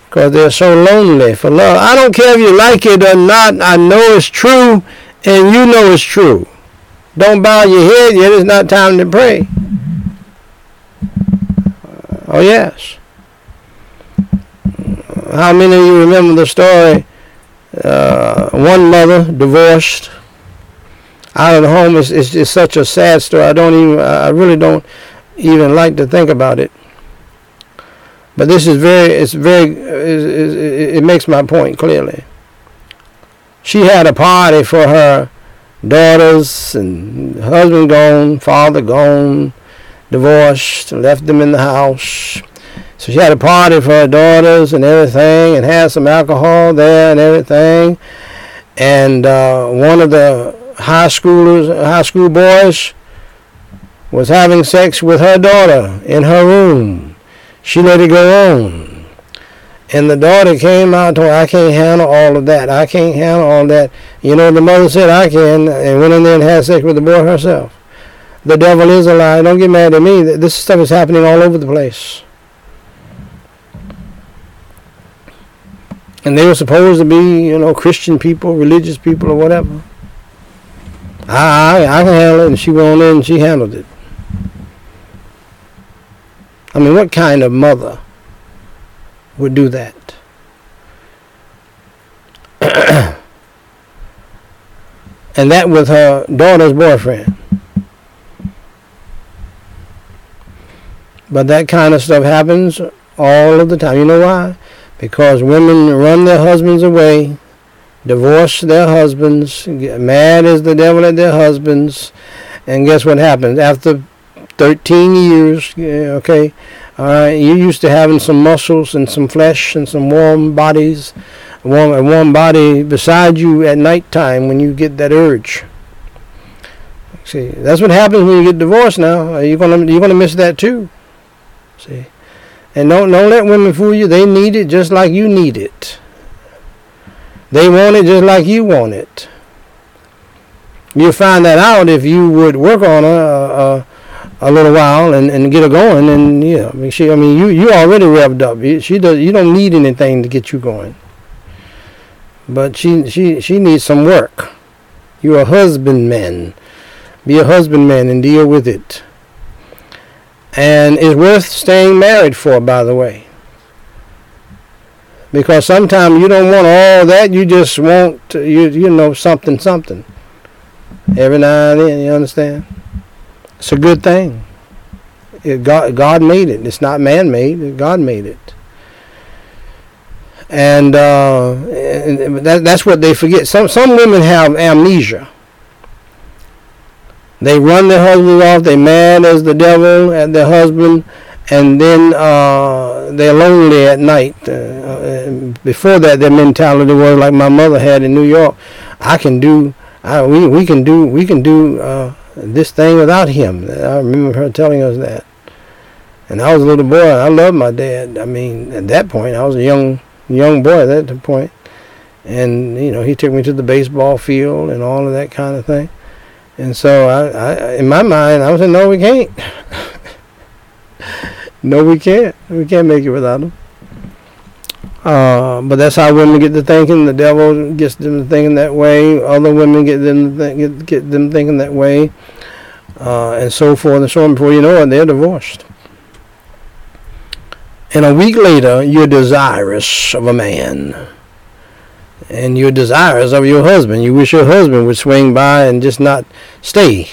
because they're so lonely for love. I don't care if you like it or not. I know it's true, and you know it's true. Don't bow your head yet. It's not time to pray. Oh, yes. How many of you remember the story? Uh, one mother divorced out of the home. It's, it's just such a sad story. I don't even, I really don't even like to think about it. But this is very, it's very, it, it, it makes my point clearly. She had a party for her daughters, and husband gone, father gone, divorced, left them in the house. So she had a party for her daughters and everything, and had some alcohol there and everything. And uh, one of the high schoolers, high school boys, was having sex with her daughter in her room. She let it go on. And the daughter came out to her, I can't handle all of that. I can't handle all that. You know, the mother said, I can, and went in there and had sex with the boy herself. The devil is a liar. Don't get mad at me. This stuff is happening all over the place. And they were supposed to be, you know, Christian people, religious people, or whatever. I, I, I can handle it. And she went on in and she handled it. I mean, what kind of mother would do that? And that with her daughter's boyfriend. But that kind of stuff happens all of the time. You know why? Because women run their husbands away, divorce their husbands, get mad as the devil at their husbands, and guess what happens? After thirteen years, okay, all right, you're used to having some muscles and some flesh and some warm bodies, warm, a warm body beside you at nighttime when you get that urge. See, that's what happens when you get divorced now. You're gonna, you're gonna miss that too. See, and don't, don't let women fool you. They need it just like you need it. They want it just like you want it. You'll find that out if you would work on a, a a little while and, and get her going, and yeah, I mean, she, I mean, you you already revved up. You, she does. You don't need anything to get you going. But she she she needs some work. You're a husbandman. Be a husbandman and deal with it. And it's worth staying married for, by the way. Because sometimes you don't want all that. You just want you you know something something. Every now and then, you understand. It's a good thing. It, God, God made it. It's not man-made. God made it. And, uh, and that, that's what they forget. Some some women have amnesia. They run their husbands off. They're mad as the devil at their husband. and then uh, they're lonely at night. Uh, before that, their mentality was like my mother had in New York. I can do, I, we we can do, we can do uh, this thing without him. I remember her telling us that. And I was a little boy. And I loved my dad. I mean, at that point, I was a young young boy at that point. And you know, he took me to the baseball field and all of that kind of thing. And so, I, I in my mind, I was saying, no, we can't. No, we can't. We can't make it without them. Uh, but that's how women get to thinking. The devil gets them thinking that way. Other women get them th- get, get them thinking that way, uh, and so forth and so on. Before you know it, they're divorced. And a week later, you're desirous of a man, and you're desirous of your husband. You wish your husband would swing by and just not stay.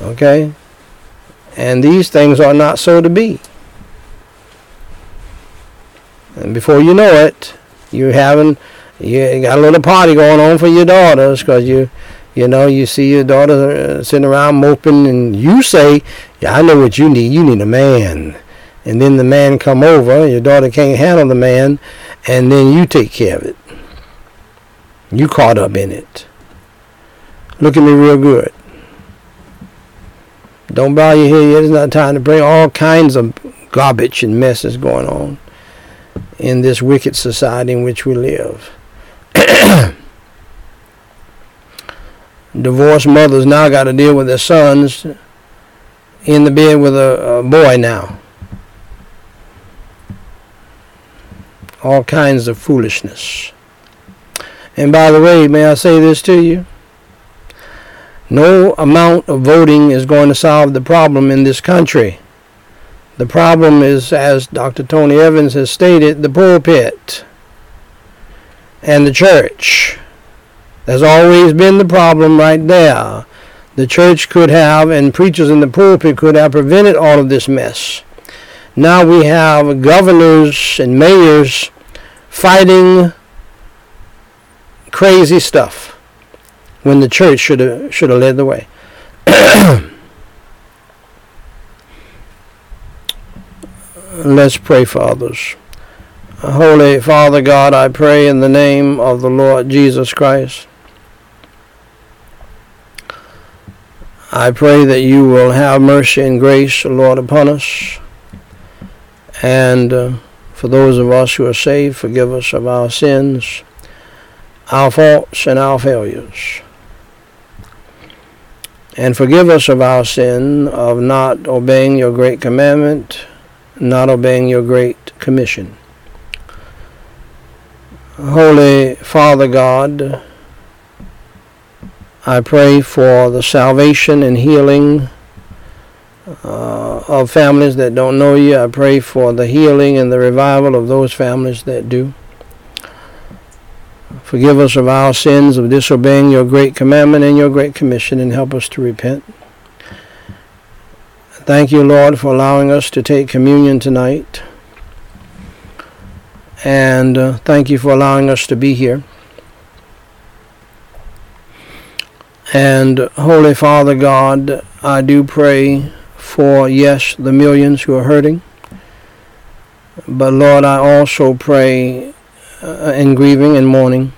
Okay? And these things are not so to be. And before you know it, you're having, you got a little party going on for your daughters because you, you know, you see your daughter sitting around moping and you say, yeah, I know what you need. You need a man. And then the man come over, your daughter can't handle the man, and then you take care of it. You caught up in it. Look at me real good. Don't bow your head yet. It's not time to pray. All kinds of garbage and mess is going on in this wicked society in which we live. Divorced mothers now got to deal with their sons in the bed with a, a boy now. All kinds of foolishness. And by the way, may I say this to you? No amount of voting is going to solve the problem in this country. The problem is, as Doctor Tony Evans has stated, the pulpit and the church. That's always been the problem right there. The church could have, and preachers in the pulpit could have prevented all of this mess. Now we have governors and mayors fighting crazy stuff when the church should have should have led the way. Let's pray for others. Holy Father God, I pray in the name of the Lord Jesus Christ. I pray that you will have mercy and grace, Lord, upon us. And uh, for those of us who are saved, forgive us of our sins, our faults, and our failures. And forgive us of our sin of not obeying your great commandment, not obeying your great commission. Holy Father God, I pray for the salvation and healing uh, of families that don't know you. I pray for the healing and the revival of those families that do. Forgive us of our sins of disobeying your great commandment and your great commission, and help us to repent. Thank you, Lord, for allowing us to take communion tonight. And uh, thank you for allowing us to be here. And Holy Father God, I do pray for, yes, the millions who are hurting. But Lord, I also pray uh, in grieving and mourning.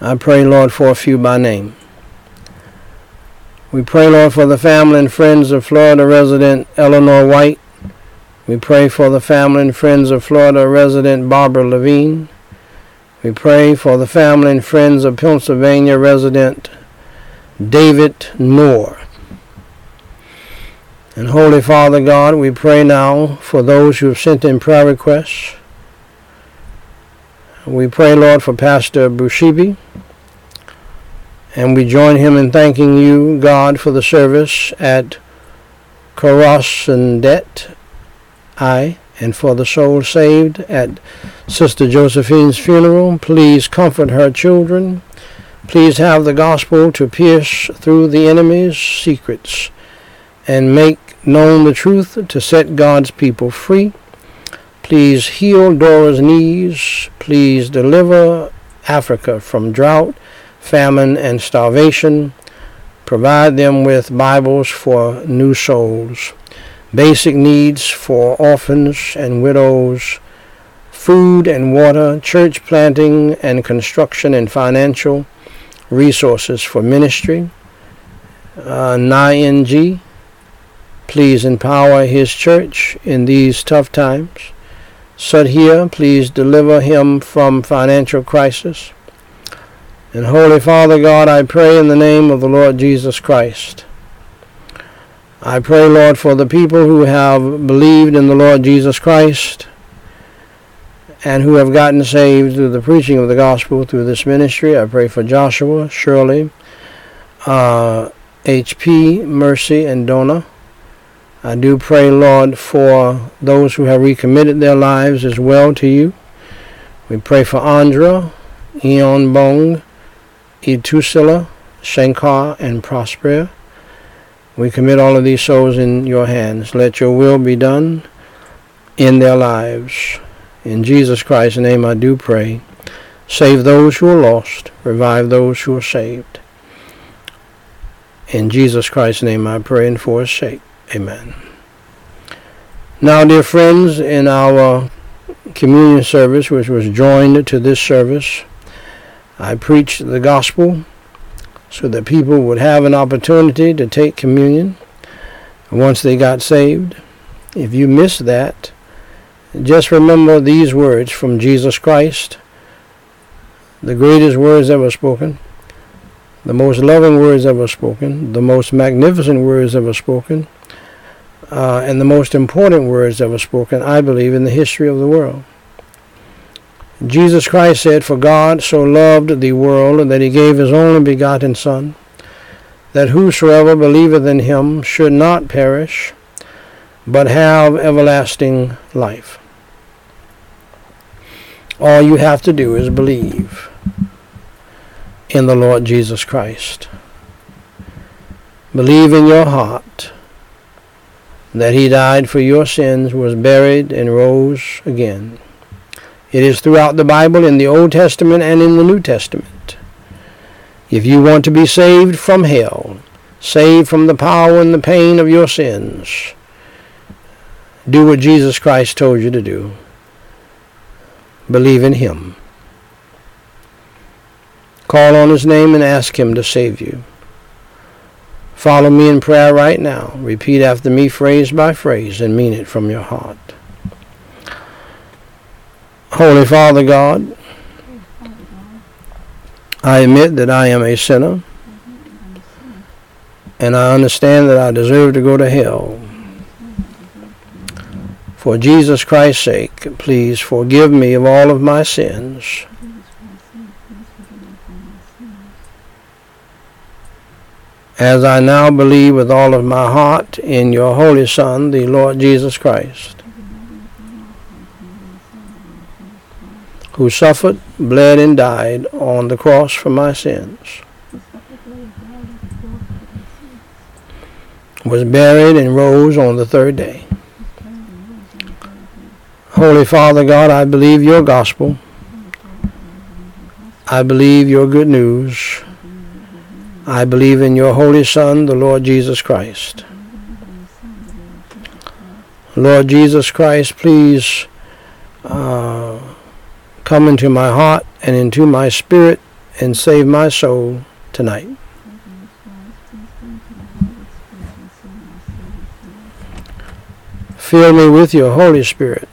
I pray, Lord, for a few by name. We pray, Lord, for the family and friends of Florida resident Eleanor White. We pray for the family and friends of Florida resident Barbara Levine. We pray for the family and friends of Pennsylvania resident David Moore. And Holy Father God, we pray now for those who have sent in prayer requests. We pray, Lord, for Pastor Bushibi. And we join him in thanking you, God, for the service at Corondelet I, and for the soul saved at Sister Josephine's funeral. Please comfort her children. Please have the gospel to pierce through the enemy's secrets and make known the truth to set God's people free. Please heal Dora's knees. Please deliver Africa from drought, famine, and starvation. Provide them with Bibles for new souls. basic needs for orphans and widows, food and water, church planting and construction, and financial resources for ministry. Uh, N I N G, please empower his church in these tough times. Sudhir, please deliver him from financial crisis. And Holy Father God, I pray in the name of the Lord Jesus Christ. I pray, Lord, for the people who have believed in the Lord Jesus Christ and who have gotten saved through the preaching of the gospel through this ministry. I pray for Joshua, Shirley, uh, H P, Mercy, and Donna. I do pray, Lord, for those who have recommitted their lives as well to you. We pray for Andra, Eon Bong, Etusila, Shankar, and Prosper. We commit all of these souls in your hands. Let your will be done in their lives. In Jesus Christ's name I do pray. Save those who are lost. Revive those who are saved. In Jesus Christ's name I pray and for his sake. Amen. Now, dear friends, in our communion service, which was joined to this service, I preached the gospel so that people would have an opportunity to take communion once they got saved. If you missed that, just remember these words from Jesus Christ, the greatest words ever spoken, the most loving words ever spoken, the most magnificent words ever spoken, uh, and the most important words ever spoken, I believe, in the history of the world. Jesus Christ said, "For God so loved the world that he gave his only begotten Son, that whosoever believeth in him should not perish, but have everlasting life." All you have to do is believe in the Lord Jesus Christ. Believe in your heart that he died for your sins, was buried, and rose again. It is throughout the Bible, in the Old Testament and in the New Testament. If you want to be saved from hell, saved from the power and the pain of your sins, do what Jesus Christ told you to do. Believe in him. Call on his name and ask him to save you. Follow me in prayer right now. Repeat after me phrase by phrase and mean it from your heart. Holy Father God, I admit that I am a sinner, and I understand that I deserve to go to hell. For Jesus Christ's sake, please forgive me of all of my sins. As I now believe with all of my heart in your Holy Son, the Lord Jesus Christ, who suffered, bled, and died on the cross for my sins, was buried and rose on the third day. Holy Father God, I believe your gospel. I believe your good news. I believe in your Holy Son, the Lord Jesus Christ. Lord Jesus Christ, please uh, come into my heart and into my spirit and save my soul tonight. Fill me with your Holy Spirit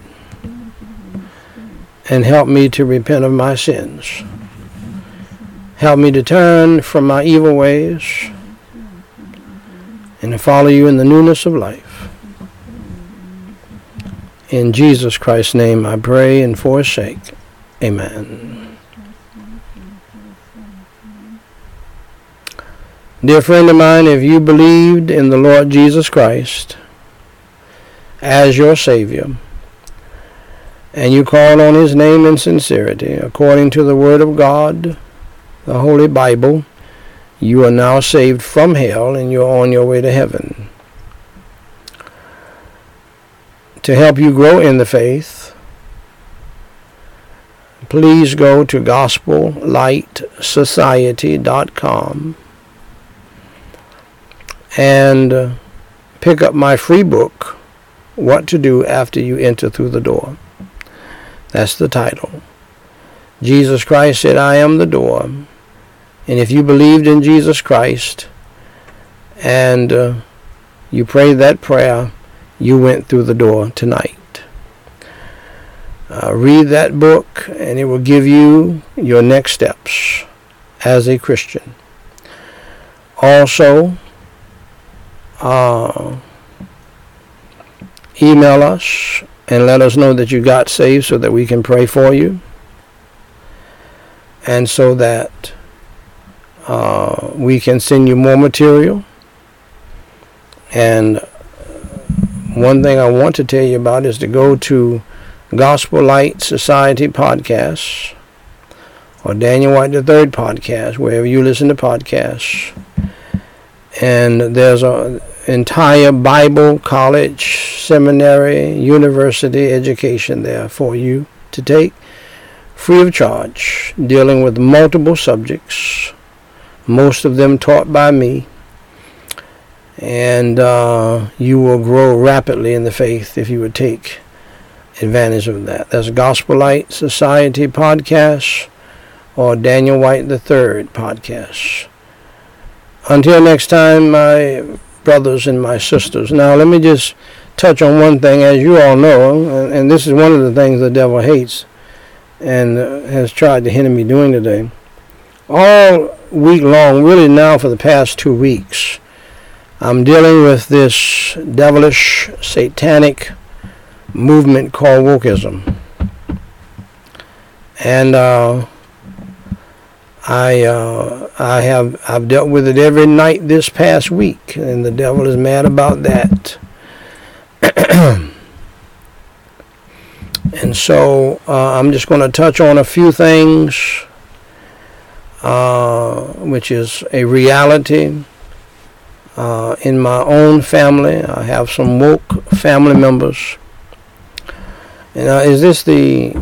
and help me to repent of my sins. Help me to turn from my evil ways and to follow you in the newness of life. In Jesus Christ's name I pray and for his sake. Amen. Dear friend of mine, if you believed in the Lord Jesus Christ as your Savior, and you called on his name in sincerity, according to the Word of God, the Holy Bible, you are now saved from hell and you are on your way to heaven. To help you grow in the faith, please go to gospel light society dot com and pick up my free book What to do after you enter through the door. That's the title. Jesus Christ said, I am the door. And if you believed in Jesus Christ and uh, you prayed that prayer, you went through the door tonight. Uh, read that book and it will give you your next steps as a Christian. Also, uh, email us and let us know that you got saved so that we can pray for you and so that uh, we can send you more material. And one thing I want to tell you about is to go to Gospel Light Society Podcasts or Daniel White the third Podcast, wherever you listen to podcasts. And there's an entire Bible college, seminary, university education there for you to take free of charge, dealing with multiple subjects, most of them taught by me. And uh, you will grow rapidly in the faith if you would take advantage of that. That's Gospel Light Society Podcast or Daniel White the third Podcast. Until next time, my brothers and my sisters. Now, let me just touch on one thing. As you all know, and, and this is one of the things the devil hates and uh, has tried to hinder me doing today. All week long, really now for the past two weeks, I'm dealing with this devilish, satanic movement called wokeism. And uh, I uh, I have I've dealt with it every night this past week, and the devil is mad about that. And so uh, I'm just going to touch on a few things, uh, which is a reality uh, in my own family. I have some woke family members. And uh, is this the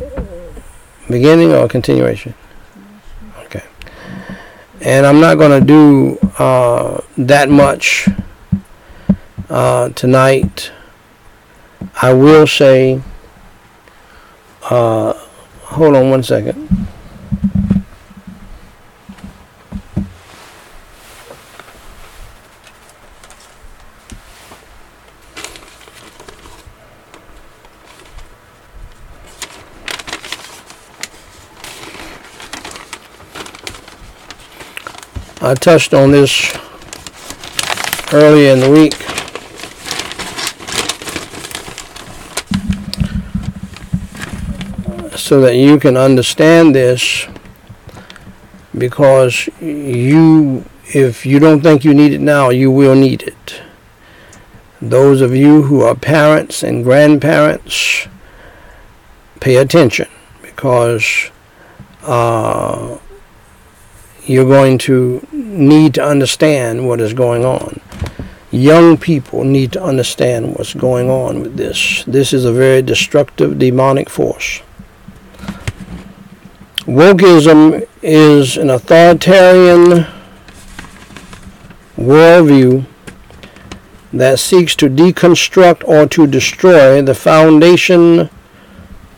beginning or continuation? Okay. And I'm not going to do uh, that much uh, tonight. I will say, uh, hold on one second. I touched on this earlier in the week. So that you can understand this, because you, if you don't think you need it now, you will need it. Those of you who are parents and grandparents, pay attention, because uh, you're going to need to understand what is going on. Young people need to understand what's going on with this. This is a very destructive, demonic force. Wokeism is an authoritarian worldview that seeks to deconstruct or to destroy the foundation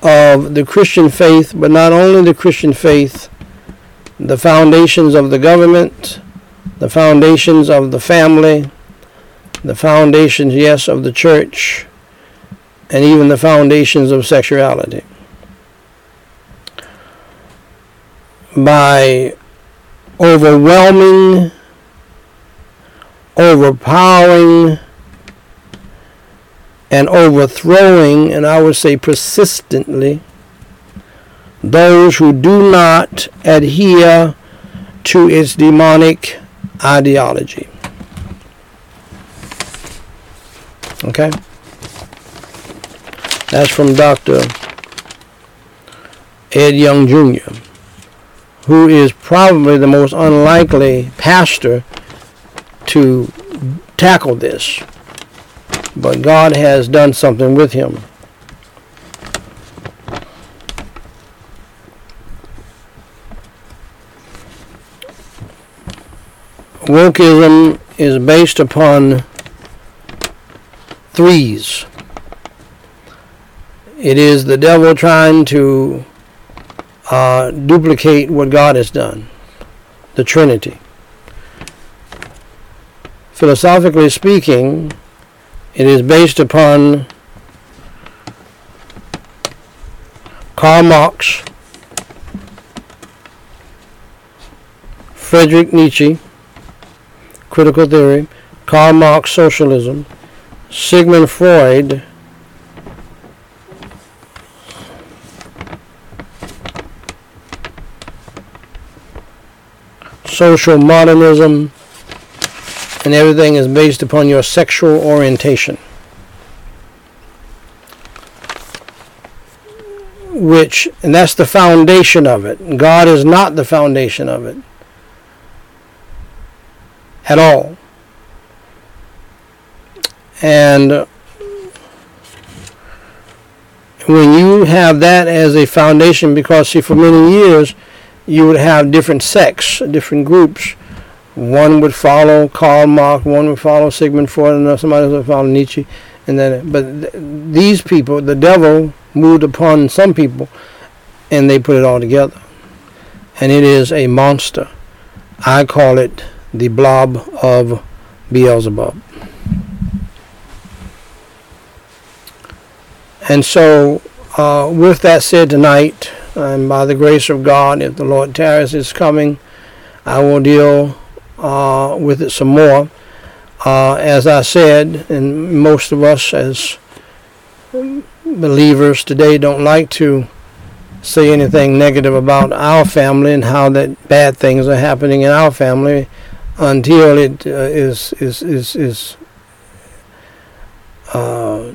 of the Christian faith, but not only the Christian faith, the foundations of the government, the foundations of the family, the foundations, yes, of the church, and even the foundations of sexuality. By overwhelming, overpowering, and overthrowing, and I would say persistently, those who do not adhere to its demonic ideology. Okay? That's from Doctor Ed Young Junior, who is probably the most unlikely pastor to tackle this. But God has done something with him. Wokeism is based upon threes. It is the devil trying to uh, duplicate what God has done, the Trinity. Philosophically speaking, it is based upon Karl Marx, Friedrich Nietzsche, critical theory, Karl Marx, socialism, Sigmund Freud, social modernism, and everything is based upon your sexual orientation, which, and that's the foundation of it. God is not the foundation of it at all. And when you have that as a foundation, because see, for many years you would have different sects, different groups. One would follow Karl Marx, one would follow Sigmund Freud, and somebody else would follow Nietzsche. And then, but th these people, the devil moved upon some people, and they put it all together. And it is a monster. I call it the blob of Beelzebub. And so, uh, with that said tonight, and by the grace of God, if the Lord tarries is coming, I will deal uh, with it some more. Uh, as I said, and most of us as believers today don't like to say anything negative about our family and how that bad things are happening in our family until it uh, is is is is uh,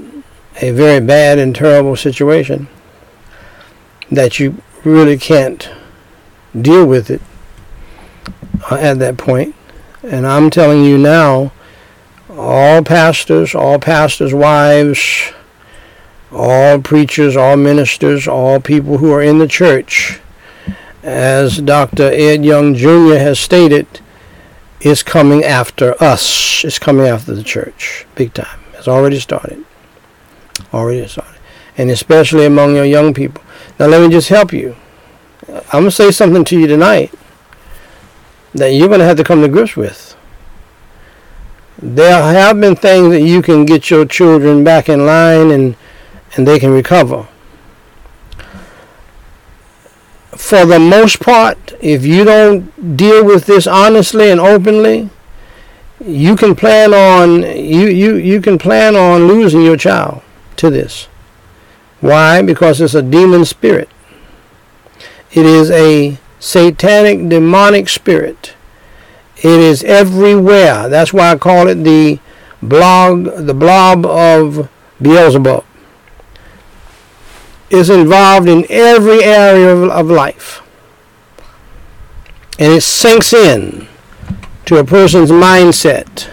a very bad and terrible situation that you really can't deal with it uh, at that point. And I'm telling you now, all pastors, all pastors' wives, all preachers, all ministers, all people who are in the church, as Doctor Ed Young Junior has stated, is coming after us. It's coming after the church, big time. It's already started. Already started. And especially among your young people. Now let me just help you. I'm going to say something to you tonight that you're going to have to come to grips with. There have been things that you can get your children back in line and, and they can recover. For the most part, if you don't deal with this honestly and openly, you can plan on you, you, you can plan on losing your child to this. Why? Because it's a demon spirit. It is a satanic, demonic spirit. It is everywhere. That's why I call it the blob, the blob of Beelzebub. It's involved in every area of, of life. And it sinks in to a person's mindset,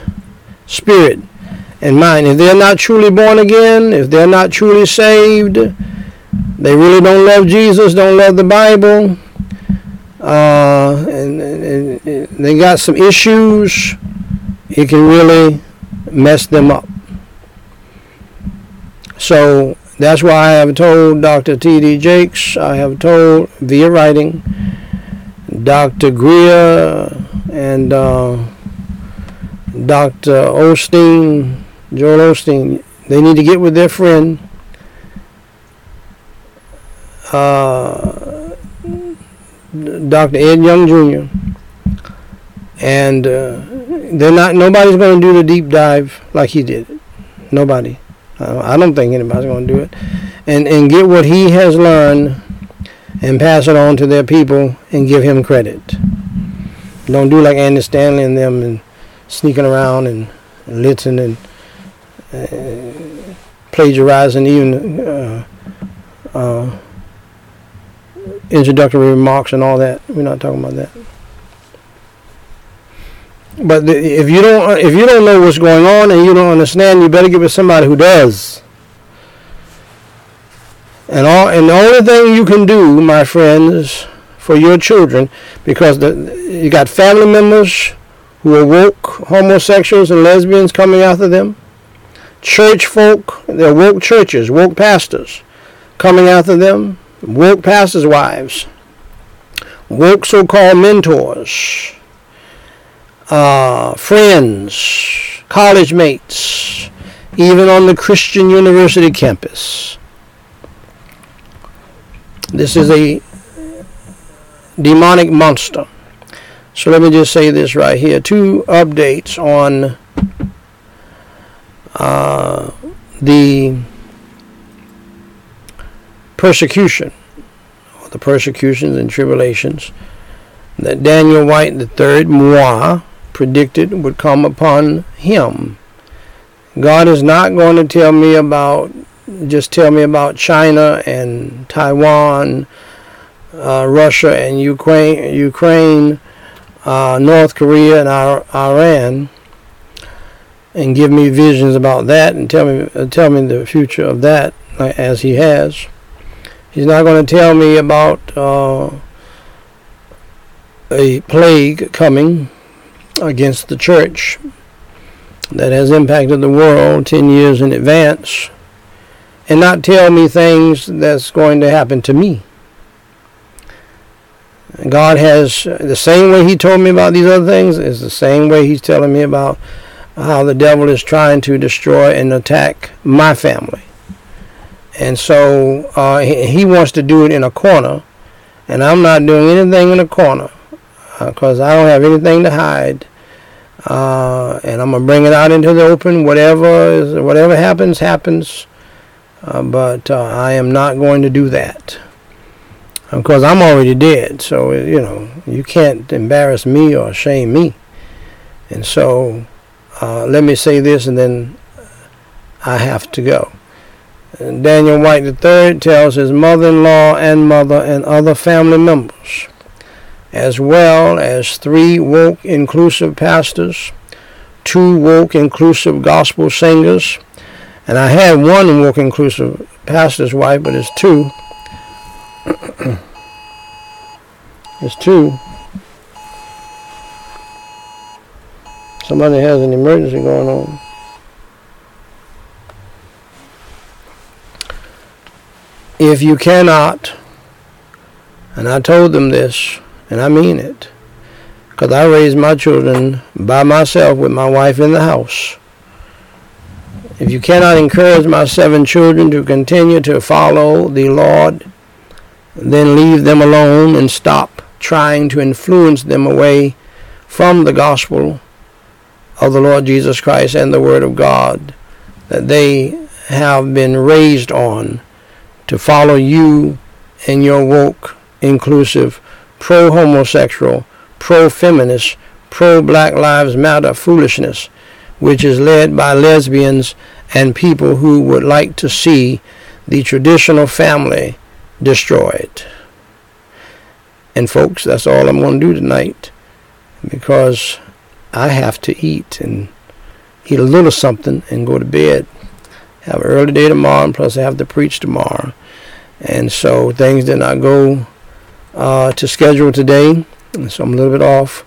spirit, and mind. If they're not truly born again, if they're not truly saved, they really don't love Jesus, don't love the Bible, uh, and, and, and they got some issues, it can really mess them up. So that's why I have told Doctor T D Jakes, I have told via writing, Doctor Greer, and uh, Doctor Osteen, Joel Osteen, they need to get with their friend uh, Doctor Ed Young Junior And uh, they're not, nobody's going to do the deep dive like he did. Nobody. I don't think anybody's going to do it. And, and get what he has learned and pass it on to their people and give him credit. Don't do like Andy Stanley and them and sneaking around and, and listening and uh, plagiarizing even uh, uh, introductory remarks and all that. We're not talking about that. But the, if you don't if you don't know what's going on and you don't understand, you better get with somebody who does. And all and the only thing you can do, my friends, for your children, because the, you got family members who are woke, homosexuals and lesbians coming after them. Church folk, they're woke churches, woke pastors. coming after them, woke pastors' wives, woke so-called mentors, uh, friends, college mates, even on the Christian University campus. This is a demonic monster. So let me just say this right here. Two updates on uh, the persecution, or the persecutions and tribulations that Daniel White the third, moi, predicted would come upon him. God is not going to tell me about, just tell me about China and Taiwan, uh, Russia and Ukraine, Ukraine uh, North Korea and Iran, and give me visions about that and tell me, uh, tell me the future of that, uh, as he has. He's not going to tell me about uh, a plague coming against the church that has impacted the world ten years in advance, and not tell me things that's going to happen to me. God has, the same way he told me about these other things, is the same way he's telling me about how the devil is trying to destroy and attack my family. And so uh, he wants to do it in a corner, and I'm not doing anything in a corner because uh, I don't have anything to hide. Uh, and I'm going to bring it out into the open. Whatever is, whatever happens, happens. Uh, but uh, I am not going to do that. Of course, I'm already dead. So, you know, you can't embarrass me or shame me. And so, uh, let me say this and then I have to go. And Daniel White the third tells his mother-in-law and mother and other family members, as well as three woke inclusive pastors, two woke inclusive gospel singers, and I had one woke inclusive pastor's wife, but it's two. It's two. Somebody has an emergency going on. If you cannot, and I told them this, and I mean it, because I raised my children by myself with my wife in the house. If you cannot encourage my seven children to continue to follow the Lord, then leave them alone and stop trying to influence them away from the gospel of the Lord Jesus Christ and the Word of God that they have been raised on, to follow you and your woke, inclusive, pro-homosexual, pro-feminist, pro-Black Lives Matter foolishness, which is led by lesbians and people who would like to see the traditional family destroyed. And folks, that's all I'm going to do tonight, because I have to eat and eat a little something and go to bed. Have an early day tomorrow, and plus I have to preach tomorrow. And so things did not go uh, to schedule today, so I'm a little bit off.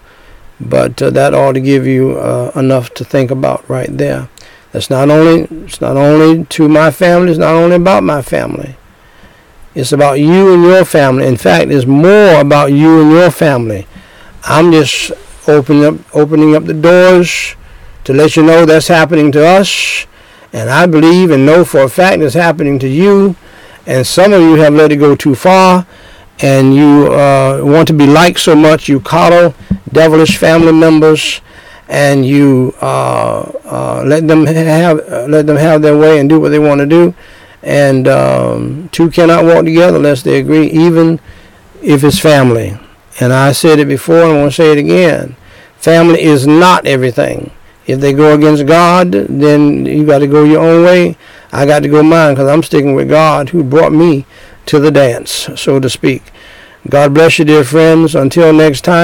But uh, that ought to give you uh, enough to think about right there. That's not only, it's not only to my family, it's not only about my family. It's about you and your family. In fact, it's more about you and your family. I'm just opening up, opening up the doors to let you know that's happening to us. And I believe and know for a fact it's happening to you. And some of you have let it go too far. And you uh, want to be liked so much. You coddle devilish family members. And you uh, uh, let them have uh, let them have their way and do what they want to do. And um, two cannot walk together unless they agree, even if it's family. And I said it before and I want to say it again. Family is not everything. If they go against God, then you got to go your own way. I got to go mine because I'm sticking with God who brought me to the dance, so to speak. God bless you, dear friends. Until next time.